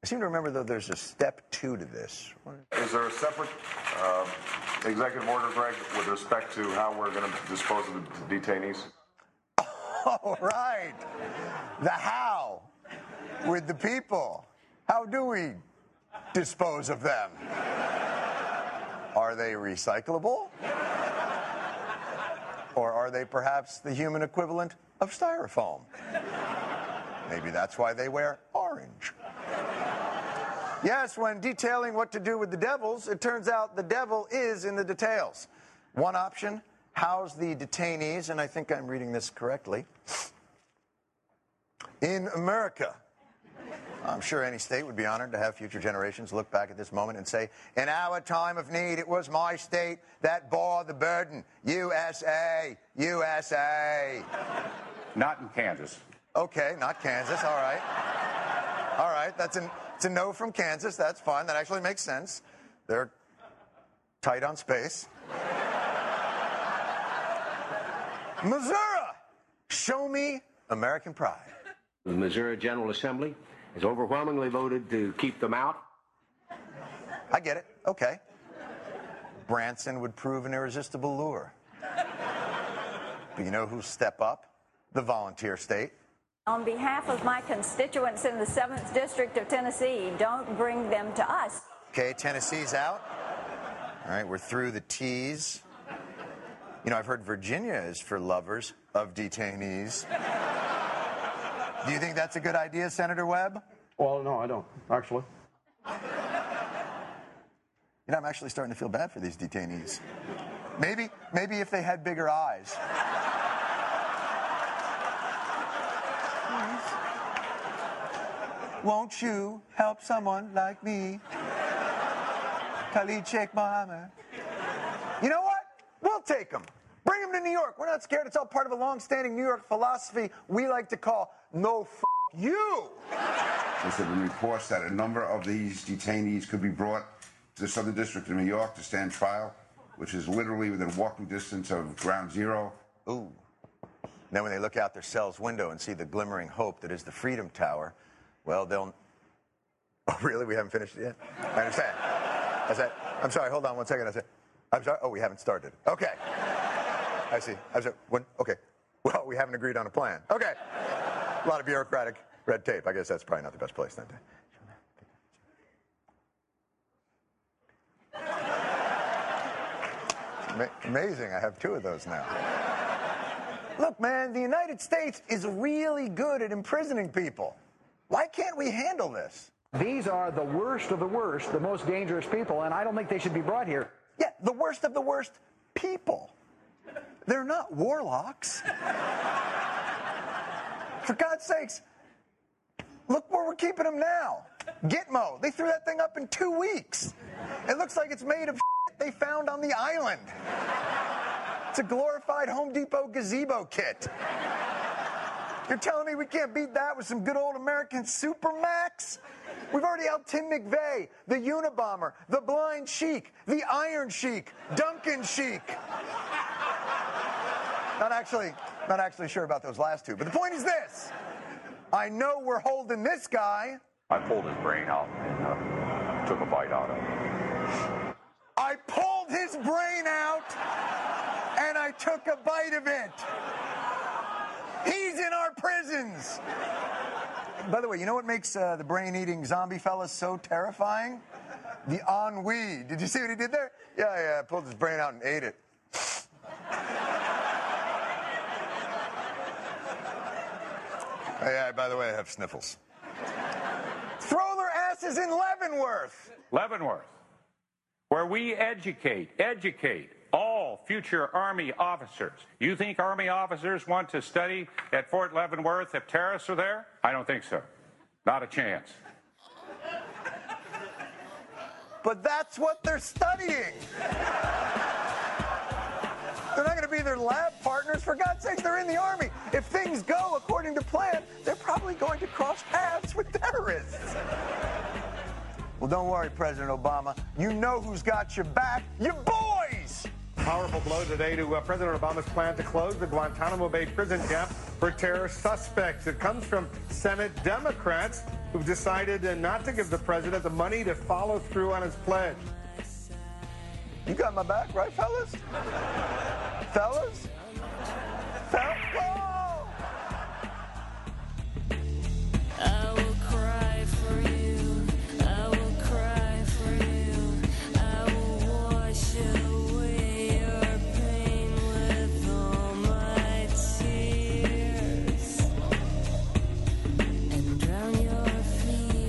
I seem to remember, though, there's a step 2 to this. Is there a separate executive order, Greg, with respect to how we're going to dispose of the detainees? All right. The how with the people. How do we dispose of them? Are they recyclable? Or are they perhaps the human equivalent of styrofoam? Maybe that's why they wear orange. Yes, when detailing what to do with the devils, it turns out the devil is in the details. One option, house the detainees, and I think I'm reading this correctly, in America. I'm sure any state would be honored to have future generations look back at this moment and say, in our time of need, it was my state that bore the burden. USA, USA. Not in Kansas. Okay, not Kansas, all right. All right, that's an... It's a no from Kansas. That's fine. That actually makes sense. They're tight on space. Missouri, show me American pride. The Missouri General Assembly has overwhelmingly voted to keep them out. I get it. Okay. Branson would prove an irresistible lure. But you know who'll step up? The volunteer state. On behalf of my constituents in the 7th District of Tennessee, don't bring them to us. Okay, Tennessee's out. All right, we're through the T's. You know, I've heard Virginia is for lovers of detainees. Do you think that's a good idea, Senator Webb? Well, no, I don't, actually. You know, I'm actually starting to feel bad for these detainees. Maybe if they had bigger eyes. Won't you help someone like me? Khalid Sheikh Mohammed. You know what? We'll take him. Bring him to New York. We're not scared. It's all part of a long-standing New York philosophy we like to call no f*** you. There's been reports that a number of these detainees could be brought to the Southern District of New York to stand trial, which is literally within walking distance of Ground Zero. Ooh. Then when they look out their cell's window and see the glimmering hope that is the Freedom Tower, well, they'll... Oh, really? We haven't finished it yet? I understand. I said, I'm sorry, hold on one second. I said, I'm sorry? Oh, we haven't started. Okay. I see. I said, when? Okay. Well, we haven't agreed on a plan. Okay. A lot of bureaucratic red tape. I guess that's probably not the best place then. Amazing. I have 2 of those now. Look, man, the United States is really good at imprisoning people. Why can't we handle this? These are the worst of the worst, the most dangerous people, and I don't think they should be brought here. Yeah, the worst of the worst people. They're not warlocks. For God's sakes, look where we're keeping them now. Gitmo, they threw that thing up in 2 weeks. It looks like it's made of shit they found on the island. It's a glorified Home Depot gazebo kit. You're telling me we can't beat that with some good old American Supermax? We've already out Tim McVeigh, the Unabomber, the Blind Sheik, the Iron Sheik, Duncan Sheik. Not actually sure about those last 2, but the point is this. I know we're holding this guy. I pulled his brain out and took a bite out of it. I pulled his brain out and I took a bite of it. He's in our prisons! By the way, you know what makes the brain-eating zombie fella so terrifying? The ennui. Did you see what he did there? Yeah, pulled his brain out and ate it. Oh, yeah, by the way, I have sniffles. Throw their asses in Leavenworth! Leavenworth, where we educate all all future Army officers. You think Army officers want to study at Fort Leavenworth if terrorists are there? I don't think so. Not a chance. But that's what they're studying. They're not going to be their lab partners. For God's sakes, they're in the Army. If things go according to plan, they're probably going to cross paths with terrorists. Well, don't worry, President Obama. You know who's got your back. Your boys! Powerful blow today to President Obama's plan to close the Guantanamo Bay prison camp for terrorist suspects. It comes from Senate Democrats who've decided not to give the president the money to follow through on his pledge. You got my back, right, fellas? Fellas? Oh! I will cry for you. I will cry for you. I will wash away your pain with all my tears and drown your fear.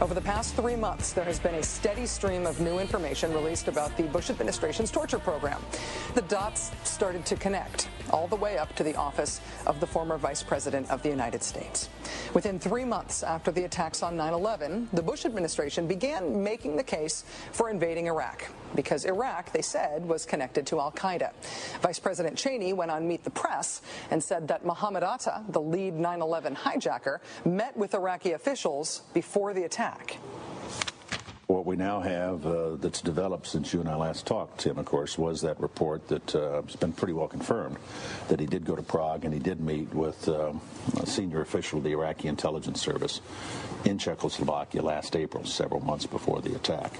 Over the past 3 months, there has been a steady stream of new information released about the Bush administration's torture program. The dots started to connect all the way up to the office of the former Vice President of the United States. Within 3 months after the attacks on 9/11, the Bush administration began making the case for invading Iraq, because Iraq, they said, was connected to al-Qaeda. Vice President Cheney went on Meet the Press and said that Mohammed Atta, the lead 9/11 hijacker, met with Iraqi officials before the attack. What we now have that's developed since you and I last talked, Tim, of course, was that report that has been pretty well confirmed, that he did go to Prague and he did meet with a senior official of the Iraqi intelligence service in Czechoslovakia last April, several months before the attack.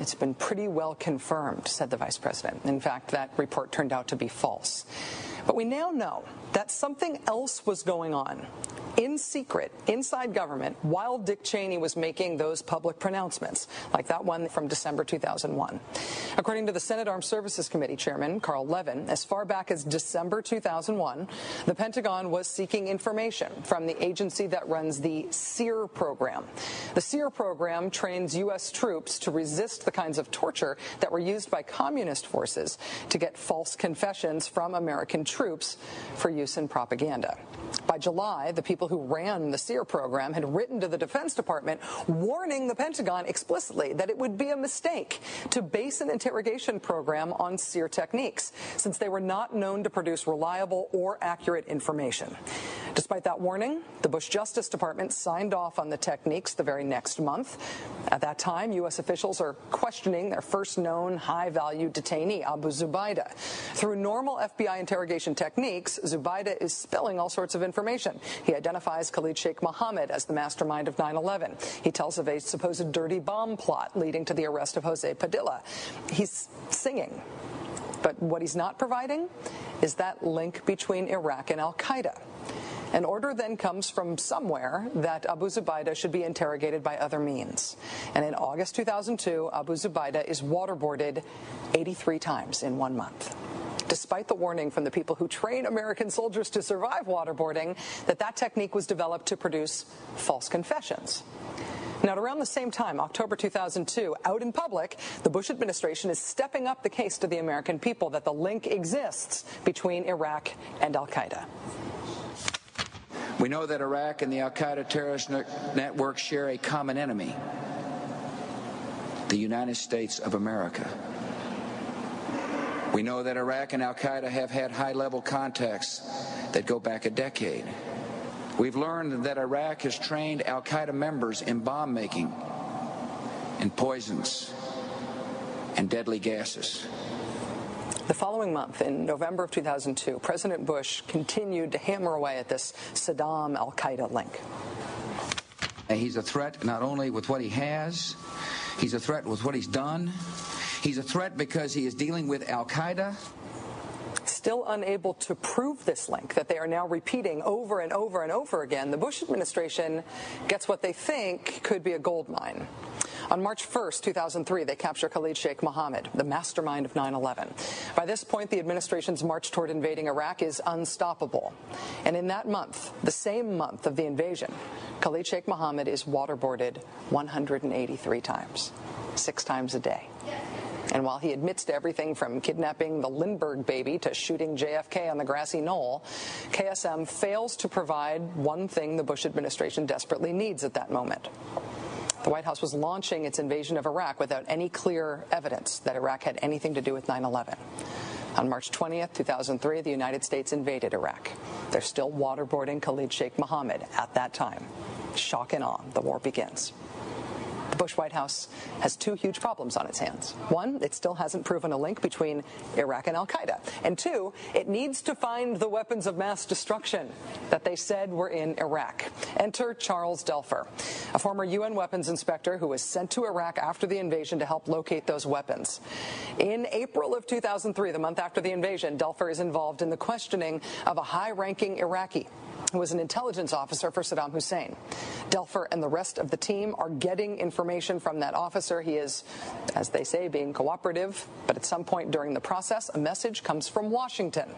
It's been pretty well confirmed, said the vice president. In fact, that report turned out to be false. But we now know that something else was going on in secret, inside government, while Dick Cheney was making those public pronouncements, like that one from December 2001. According to the Senate Armed Services Committee Chairman Carl Levin, as far back as December 2001, the Pentagon was seeking information from the agency that runs the SEER program. The SEER program trains U.S. troops to resist the kinds of torture that were used by communist forces to get false confessions from American troops for use in propaganda. By July, the people who ran the SEER program had written to the Defense Department warning the Pentagon explicitly that it would be a mistake to base an interrogation program on SEER techniques, since they were not known to produce reliable or accurate information. Despite that warning, the Bush Justice Department signed off on the techniques the very next month. At that time, U.S. officials are questioning their first known high-value detainee, Abu Zubaydah. Through normal FBI interrogation techniques, Zubaydah is spilling all sorts of information. He identifies Khalid Sheikh Mohammed as the mastermind of 9/11. He tells of a supposed dirty bomb plot leading to the arrest of Jose Padilla. He's singing. But what he's not providing is that link between Iraq and al-Qaeda. An order then comes from somewhere that Abu Zubaydah should be interrogated by other means. And in August 2002, Abu Zubaydah is waterboarded 83 times in 1 month. Despite the warning from the people who train American soldiers to survive waterboarding, that technique was developed to produce false confessions. Now, at around the same time, October 2002, out in public, the Bush administration is stepping up the case to the American people that the link exists between Iraq and al-Qaeda. We know that Iraq and the al-Qaeda terrorist network share a common enemy, the United States of America. We know that Iraq and al-Qaeda have had high-level contacts that go back a decade. We've learned that Iraq has trained al-Qaeda members in bomb-making, in poisons, and deadly gases. The following month, in November of 2002, President Bush continued to hammer away at this Saddam al-Qaeda link. He's a threat not only with what he has, he's a threat with what he's done. He's a threat because he is dealing with al-Qaeda. Still unable to prove this link that they are now repeating over and over and over again, the Bush administration gets what they think could be a gold mine. On March 1st, 2003, they capture Khalid Sheikh Mohammed, the mastermind of 9/11. By this point, the administration's march toward invading Iraq is unstoppable. And in that month, the same month of the invasion, Khalid Sheikh Mohammed is waterboarded 183 times, 6 times a day. And while he admits to everything from kidnapping the Lindbergh baby to shooting JFK on the grassy knoll, KSM fails to provide one thing the Bush administration desperately needs at that moment. The White House was launching its invasion of Iraq without any clear evidence that Iraq had anything to do with 9/11. On March 20th, 2003, the United States invaded Iraq. They're still waterboarding Khalid Sheikh Mohammed at that time. Shock and awe, the war begins. The Bush White House has 2 huge problems on its hands. 1, it still hasn't proven a link between Iraq and al-Qaeda. And 2, it needs to find the weapons of mass destruction that they said were in Iraq. Enter Charles Duelfer, a former UN weapons inspector who was sent to Iraq after the invasion to help locate those weapons. In April of 2003, the month after the invasion, Duelfer is involved in the questioning of a high-ranking Iraqi who was an intelligence officer for Saddam Hussein. Duelfer and the rest of the team are getting information from that officer. He is, as they say, being cooperative, but at some point during the process, a message comes from Washington.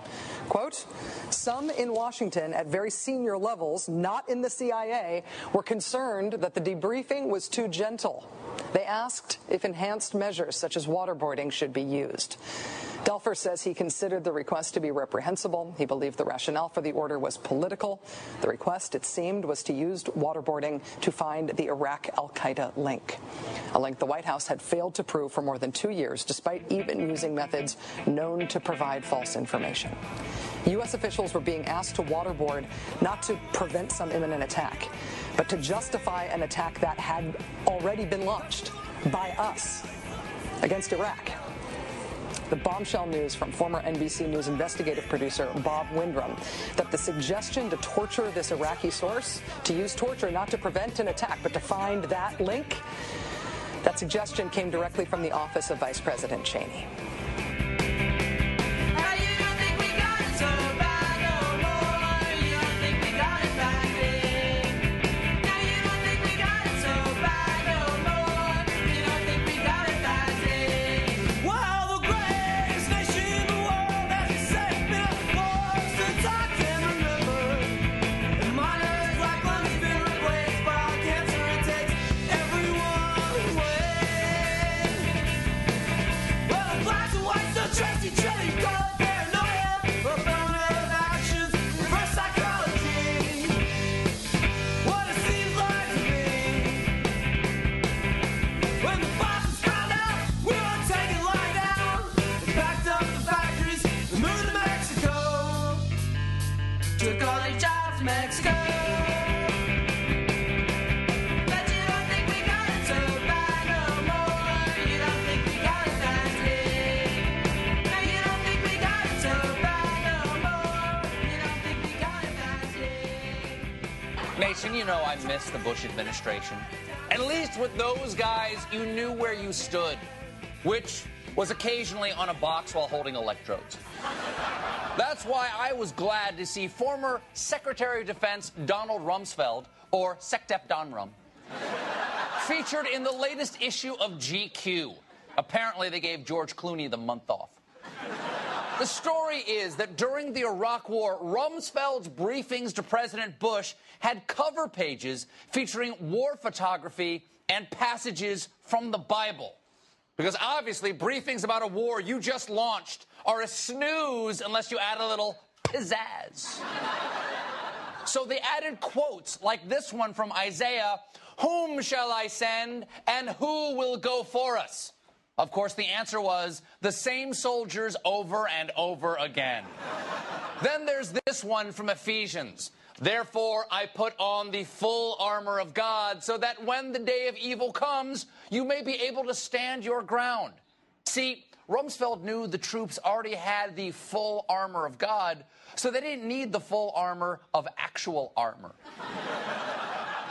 Quote, "Some in Washington at very senior levels, not in the CIA, were concerned that the debriefing was too gentle. They asked if enhanced measures such as waterboarding should be used." Duelfer says he considered the request to be reprehensible. He believed the rationale for the order was political. The request, it seemed, was to use waterboarding to find the Iraq al-Qaeda link, a link the White House had failed to prove for more than 2 years, despite even using methods known to provide false information. U.S. officials were being asked to waterboard not to prevent some imminent attack, but to justify an attack that had already been launched by us against Iraq. The bombshell news from former NBC News investigative producer Bob Windrum that the suggestion to torture this Iraqi source, to use torture not to prevent an attack but to find that link, that suggestion came directly from the office of Vice President Cheney. You know, I miss the Bush administration. At least with those guys, you knew where you stood, which was occasionally on a box while holding electrodes. That's why I was glad to see former Secretary of Defense Donald Rumsfeld, or SecDef Don Rum, featured in the latest issue of GQ. Apparently, they gave George Clooney the month off. The story is that during the Iraq War, Rumsfeld's briefings to President Bush had cover pages featuring war photography and passages from the Bible. Because obviously, briefings about a war you just launched are a snooze unless you add a little pizzazz. So they added quotes like this one from Isaiah, "Whom shall I send and who will go for us?" Of course, the answer was the same soldiers over and over again. Then there's this one from Ephesians. "Therefore, I put on the full armor of God so that when the day of evil comes, you may be able to stand your ground." See, Rumsfeld knew the troops already had the full armor of God, so they didn't need the full armor of actual armor.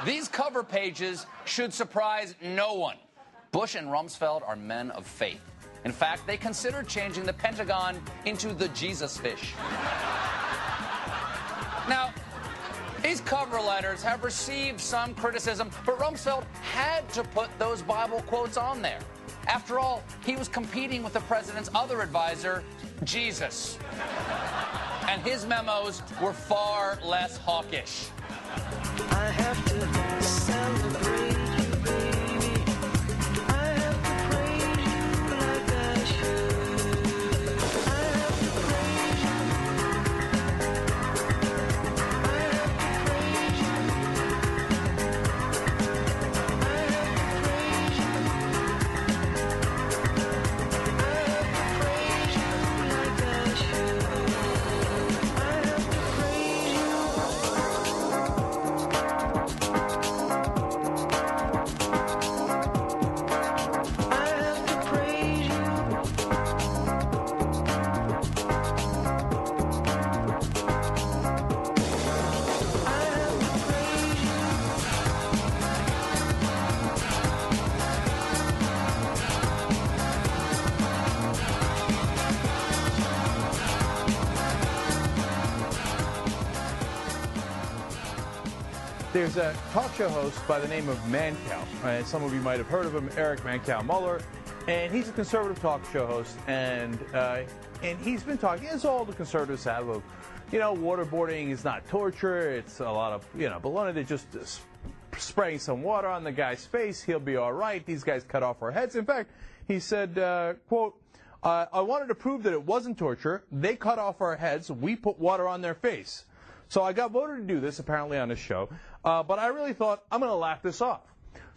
These cover pages should surprise no one. Bush and Rumsfeld are men of faith. In fact, they considered changing the Pentagon into the Jesus fish. Now, these cover letters have received some criticism, but Rumsfeld had to put those Bible quotes on there. After all, he was competing with the president's other advisor, Jesus. And his memos were far less hawkish. I have to celebrate you, baby. I have to praise you like I should. I have to praise you. I have to praise you. I have to praise you. I have to praise you like I should. There's a talk show host by the name of Mancow, and some of you might have heard of him, Eric Mancow Muller, and he's a conservative talk show host, and he's been talking, as all the conservatives have, of, you know, waterboarding is not torture, it's a lot of, you know, baloney. They're just spraying some water on the guy's face, he'll be all right, these guys cut off our heads. In fact, he said, quote, I wanted to prove that it wasn't torture, they cut off our heads, we put water on their face. So I got voted to do this, apparently, on his show, but I really thought, I'm going to laugh this off.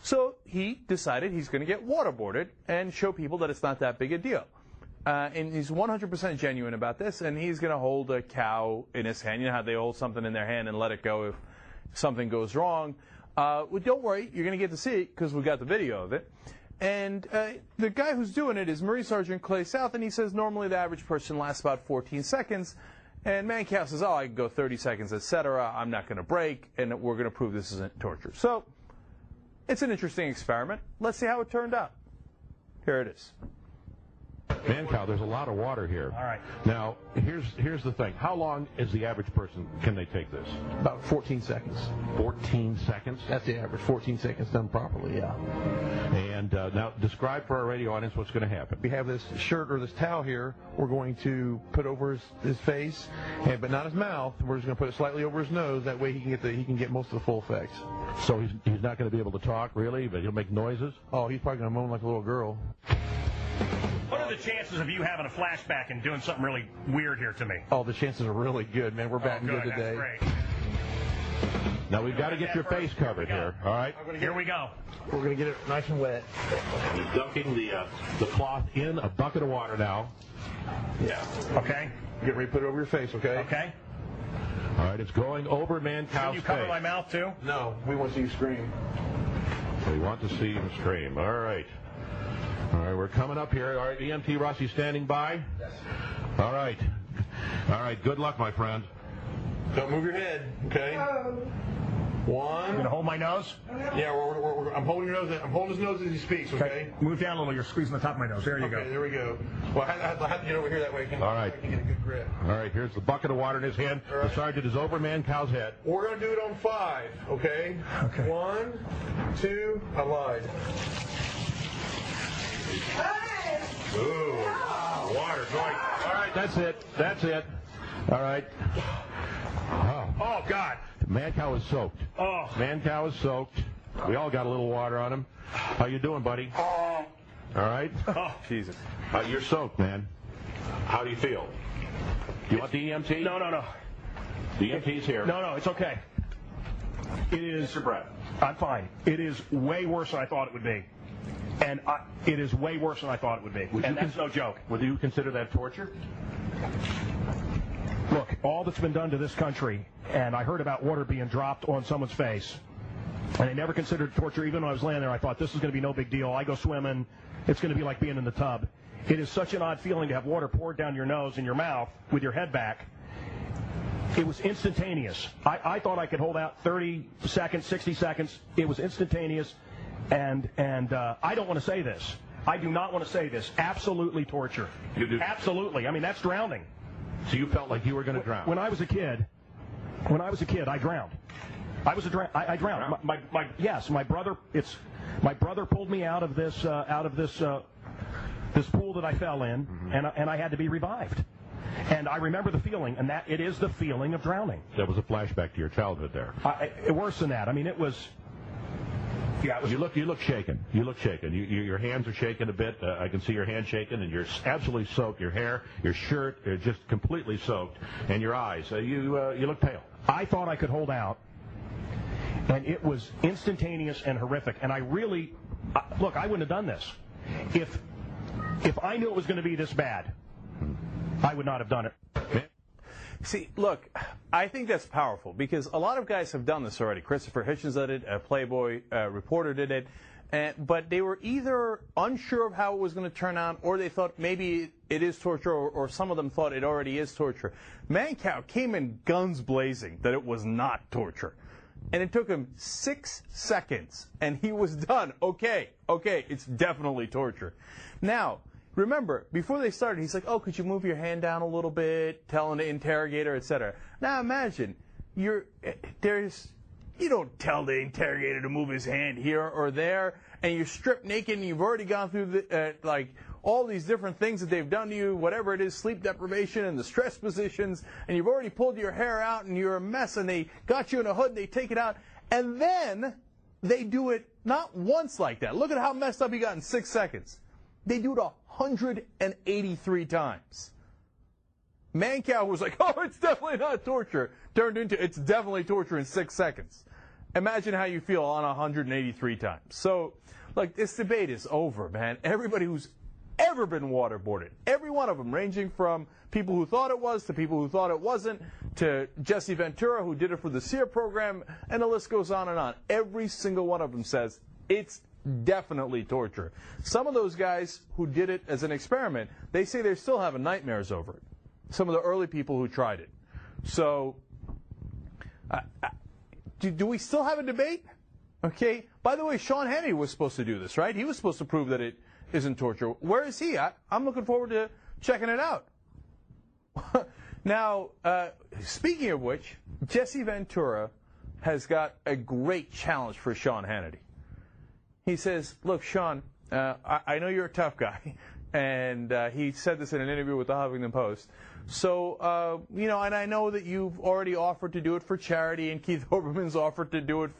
So he decided he's going to get waterboarded and show people that it's not that big a deal. And he's 100% genuine about this, and he's going to hold a cow in his hand. You know how they hold something in their hand and let it go if something goes wrong? Well, don't worry, you're going to get to see it because we got the video of it. And the guy who's doing it is Marie Sergeant Clay South, and he says normally the average person lasts about 14 seconds. And Mancow says, oh, I can go 30 seconds, etc. I'm not going to break, and we're going to prove this isn't torture. So it's an interesting experiment. Let's see how it turned out. Here it is. Mancow, there's a lot of water here. All right. Now, here's the thing. How long is the average person, can they take this? About 14 seconds. 14 seconds? That's the average. 14 seconds done properly, yeah. And now, describe for our radio audience what's going to happen. We have this shirt or this towel here we're going to put over his face, and, but not his mouth. We're just going to put it slightly over his nose. That way he can get most of the full effects. So he's not going to be able to talk, really, but he'll make noises? Oh, he's probably going to moan like a little girl. What are the chances of you having a flashback and doing something really weird here to me? Oh, the chances are really good, man. We're batting good today. That's great. Now we've got to get your face covered here. All right. Here we go. We're going to get it nice and wet. He's dunking the cloth in a bucket of water now. Yeah. Okay. Get ready to put it over your face. Okay. Okay. All right. It's going over Mancow's face. Can you cover my mouth too? No. We want to see you scream. We want to see you scream. All right. All right, we're coming up here. All right, EMT Rossi standing by? Yes. All right. All right, good luck, my friend. Don't move your head, okay? One. You going to hold my nose? Yeah, I'm holding your nose. I'm holding his nose as he speaks, okay? Move down a little. You're squeezing the top of my nose. There you go. Okay, there we go. Well, I'll have to get over here that way. All right. Get a good grip. All right, here's the bucket of water in his hand. Right. The sergeant is over Mancow's head. We're going to do it on five, okay? Okay. One, two, I lied. Ooh, water going. All right, that's it. That's it. All right. Oh, oh God. Mancow is soaked. Oh. Mancow is soaked. We all got a little water on him. How you doing, buddy? Oh. All right. Oh, Jesus. You're soaked, man. How do you feel? You want the EMT? No, no, no. The EMT's here. No, no, it's okay. It is. Mr. Brett. I'm fine. It is way worse than I thought it would be. And it is way worse than I thought it would be. And that's no joke. Would you consider that torture? Look, all that's been done to this country, and I heard about water being dropped on someone's face, and I never considered torture. Even when I was laying there, I thought, this is going to be no big deal. I go swimming. It's going to be like being in the tub. It is such an odd feeling to have water poured down your nose and your mouth with your head back. It was instantaneous. I thought I could hold out 30 seconds, 60 seconds. It was instantaneous, and I don't want to say this. I do not want to say this. Absolutely torture. You do. Absolutely. I mean, that's drowning. So you felt like you were going to drown. When I was a kid, I drowned. I drowned. My brother pulled me out of this pool that I fell in, mm-hmm. and I had to be revived. And I remember the feeling, and that it is the feeling of drowning. That was a flashback to your childhood there. Worse than that. I mean, it was. Yeah, it was, you look shaken. You look shaken. Your hands are shaking a bit. I can see your hand shaking, and you're absolutely soaked. Your hair, your shirt, are just completely soaked, and your eyes. You look pale. I thought I could hold out, and it was instantaneous and horrific. And I really, look, I wouldn't have done this if I knew it was going to be this bad. I would not have done it. See, look, I think that's powerful because a lot of guys have done this already. Christopher Hitchens did it, a Playboy reporter did it, but they were either unsure of how it was going to turn out or they thought maybe it is torture or some of them thought it already is torture. Mancow came in guns blazing that it was not torture. And it took him 6 seconds and he was done. Okay, it's definitely torture. Now, remember, before they started, he's like, oh, could you move your hand down a little bit, telling the interrogator, etc. Now imagine, you don't tell the interrogator to move his hand here or there, and you're stripped naked, and you've already gone through all these different things that they've done to you, whatever it is, sleep deprivation and the stress positions, and you've already pulled your hair out, and you're a mess, and they got you in a hood, and they take it out, and then they do it not once like that. Look at how messed up he got in 6 seconds. They do it 183 times. Mancow was like, oh, it's definitely not torture. Turned into, it's definitely torture in 6 seconds. Imagine how you feel on 183 times. So, look, this debate is over, man. Everybody who's ever been waterboarded, every one of them, ranging from people who thought it was to people who thought it wasn't, to Jesse Ventura, who did it for the SEER program, and the list goes on and on. Every single one of them says it's definitely torture. Some of those guys who did it as an experiment, they say they're still having nightmares over it. Some of the early people who tried it. So, do we still have a debate? Okay. By the way, Sean Hannity was supposed to do this, right? He was supposed to prove that it isn't torture. Where is he? I'm looking forward to checking it out. Now, speaking of which, Jesse Ventura has got a great challenge for Sean Hannity. He says, look, Sean, I know you're a tough guy, and he said this in an interview with the Huffington Post, so, and I know that you've already offered to do it for charity, and Keith Olbermann's offered to do it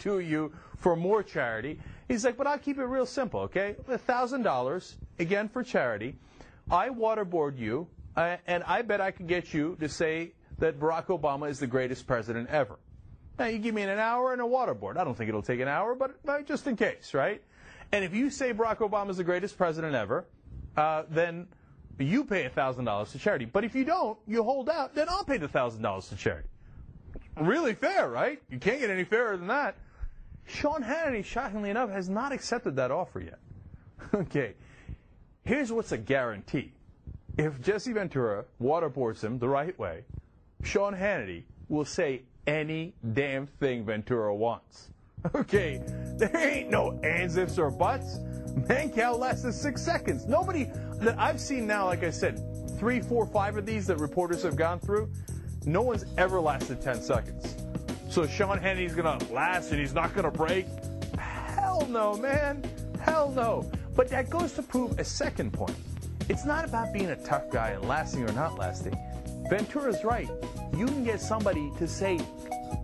to you for more charity. He's like, but I'll keep it real simple, okay? $1,000, again, for charity. I waterboard you, and I bet I could get you to say that Barack Obama is the greatest president ever. Now, you give me an hour and a waterboard. I don't think it'll take an hour, but just in case, right? And if you say Barack Obama is the greatest president ever, then you pay $1,000 to charity. But if you don't, you hold out, then I'll pay the $1,000 to charity. Really fair, right? You can't get any fairer than that. Sean Hannity, shockingly enough, has not accepted that offer yet. Okay, here's what's a guarantee. If Jesse Ventura waterboards him the right way, Sean Hannity will say any damn thing Ventura wants. Okay, there ain't no ands, ifs, or buts. Mancow lasted 6 seconds. Nobody that I've seen now, like I said, 3, 4, 5 of these that reporters have gone through, no one's ever lasted 10 seconds. So Sean Hannity's going to last and he's not going to break? Hell no, man. Hell no. But that goes to prove a second point. It's not about being a tough guy and lasting or not lasting. Ventura's right. You can get somebody to say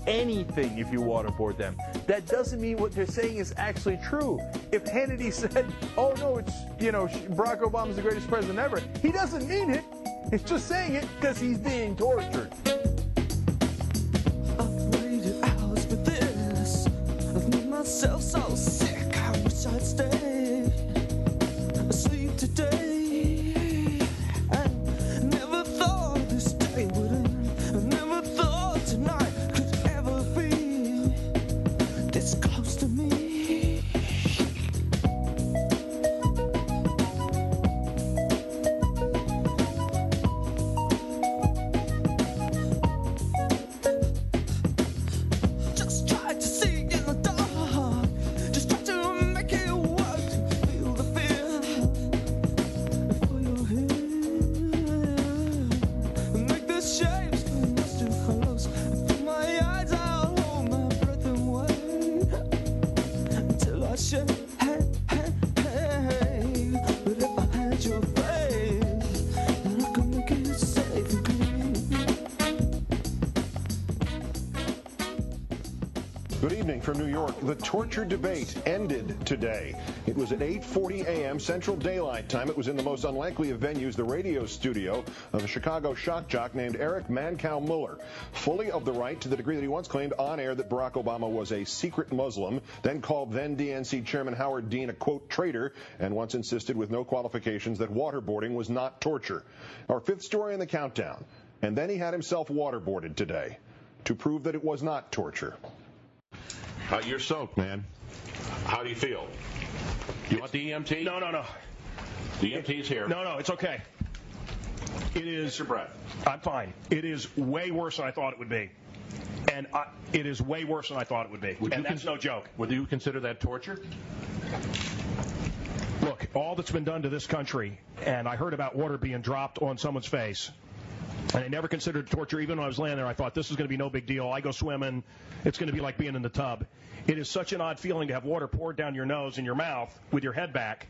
anything if you waterboard them. That doesn't mean what they're saying is actually true. If Hannity said, oh no, it's, Barack Obama's the greatest president ever, he doesn't mean it. He's just saying it because he's being tortured. I've waited hours for this. I've made myself so sick. I wish I'd stay asleep today. Good evening from New York. The torture debate ended today. It was at 8:40 a.m. Central Daylight Time. It was in the most unlikely of venues, the radio studio of a Chicago shock jock named Eric Mancow Muller, fully of the right to the degree that he once claimed on air that Barack Obama was a secret Muslim, then called then-DNC Chairman Howard Dean a, quote, traitor, and once insisted with no qualifications that waterboarding was not torture. Our fifth story in the countdown. And then he had himself waterboarded today to prove that it was not torture. You're soaked, man. How do you feel? You want the EMT? No. The EMT's here. No, it's okay. It is. Your breath. I'm fine. It is way worse than I thought it would be. And it is way worse than I thought it would be. And that's no joke. Would you consider that torture? Look, all that's been done to this country, and I heard about water being dropped on someone's face. And I never considered torture. Even when I was laying there, I thought, this is going to be no big deal. I go swimming. It's going to be like being in the tub. It is such an odd feeling to have water poured down your nose and your mouth with your head back.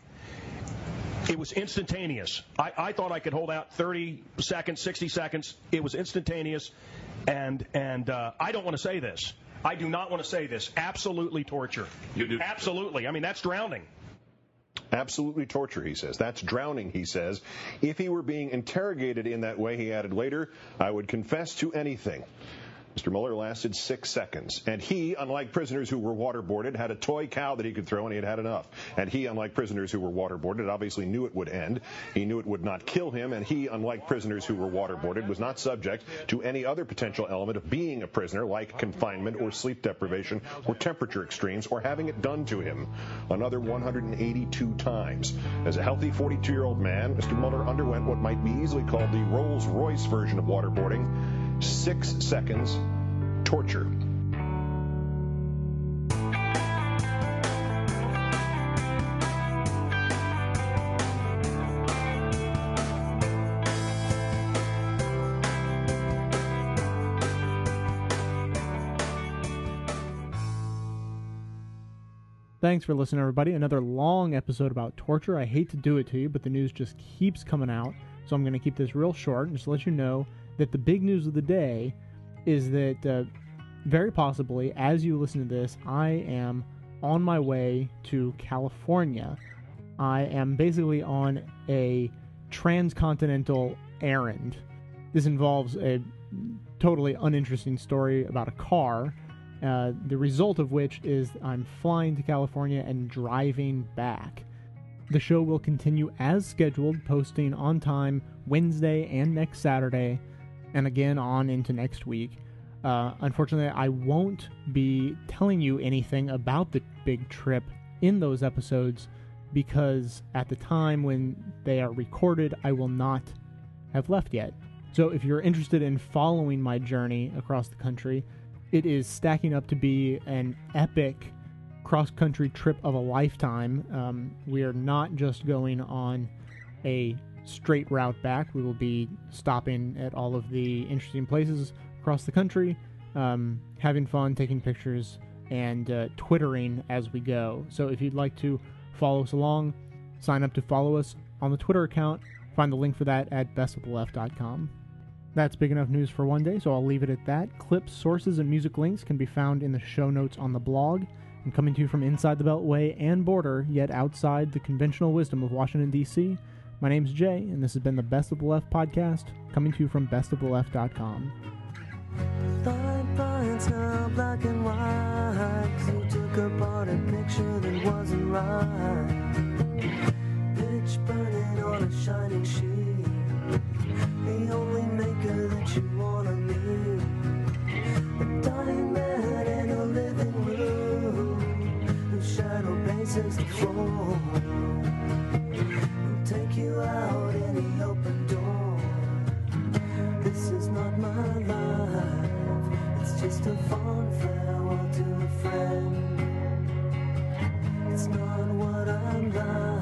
It was instantaneous. I thought I could hold out 30 seconds, 60 seconds. It was instantaneous. And I don't want to say this. I do not want to say this. Absolutely torture. You do. Absolutely. I mean, that's drowning. Absolutely torture, he says. That's drowning, he says. If he were being interrogated in that way, he added later, I would confess to anything. Mr. Muller lasted 6 seconds. And he, unlike prisoners who were waterboarded, had a toy cow that he could throw, and he had had enough. And he, unlike prisoners who were waterboarded, obviously knew it would end. He knew it would not kill him. And he, unlike prisoners who were waterboarded, was not subject to any other potential element of being a prisoner, like confinement or sleep deprivation or temperature extremes or having it done to him another 182 times. As a healthy 42-year-old man, Mr. Muller underwent what might be easily called the Rolls-Royce version of waterboarding. 6 seconds, torture. Thanks for listening, everybody. Another long episode about torture. I hate to do it to you, but the news just keeps coming out, so I'm going to keep this real short and just let you know that the big news of the day is that very possibly, as you listen to this, I am on my way to California. I am basically on a transcontinental errand. This involves a totally uninteresting story about a car, the result of which is I'm flying to California and driving back. The show will continue as scheduled, posting on time Wednesday and next Saturday, and again on into next week. Unfortunately, I won't be telling you anything about the big trip in those episodes because at the time when they are recorded, I will not have left yet. So if you're interested in following my journey across the country, it is stacking up to be an epic cross-country trip of a lifetime. We are not just going on a straight route back. We will be stopping at all of the interesting places across the country, having fun, taking pictures, and twittering as we go. So if you'd like to follow us along, sign up to follow us on the Twitter account. Find the link for that at bestofleft.com. That's big enough news for one day, so I'll leave it at that. Clips, sources, and music links can be found in the show notes on the blog. I'm coming to you from inside the Beltway and border, yet outside the conventional wisdom of Washington, D.C., my name's Jay, and this has been the Best of the Left podcast, coming to you from bestoftheleft.com. Thought points now black and white, you took apart a picture that wasn't right. Pitch burning on a shining sheet, the only maker that you wanna meet. A dying man in a living room, whose shadow bases the floor. Take you out in the open door. This is not my life. It's just a fond farewell to a friend. It's not what I'm like.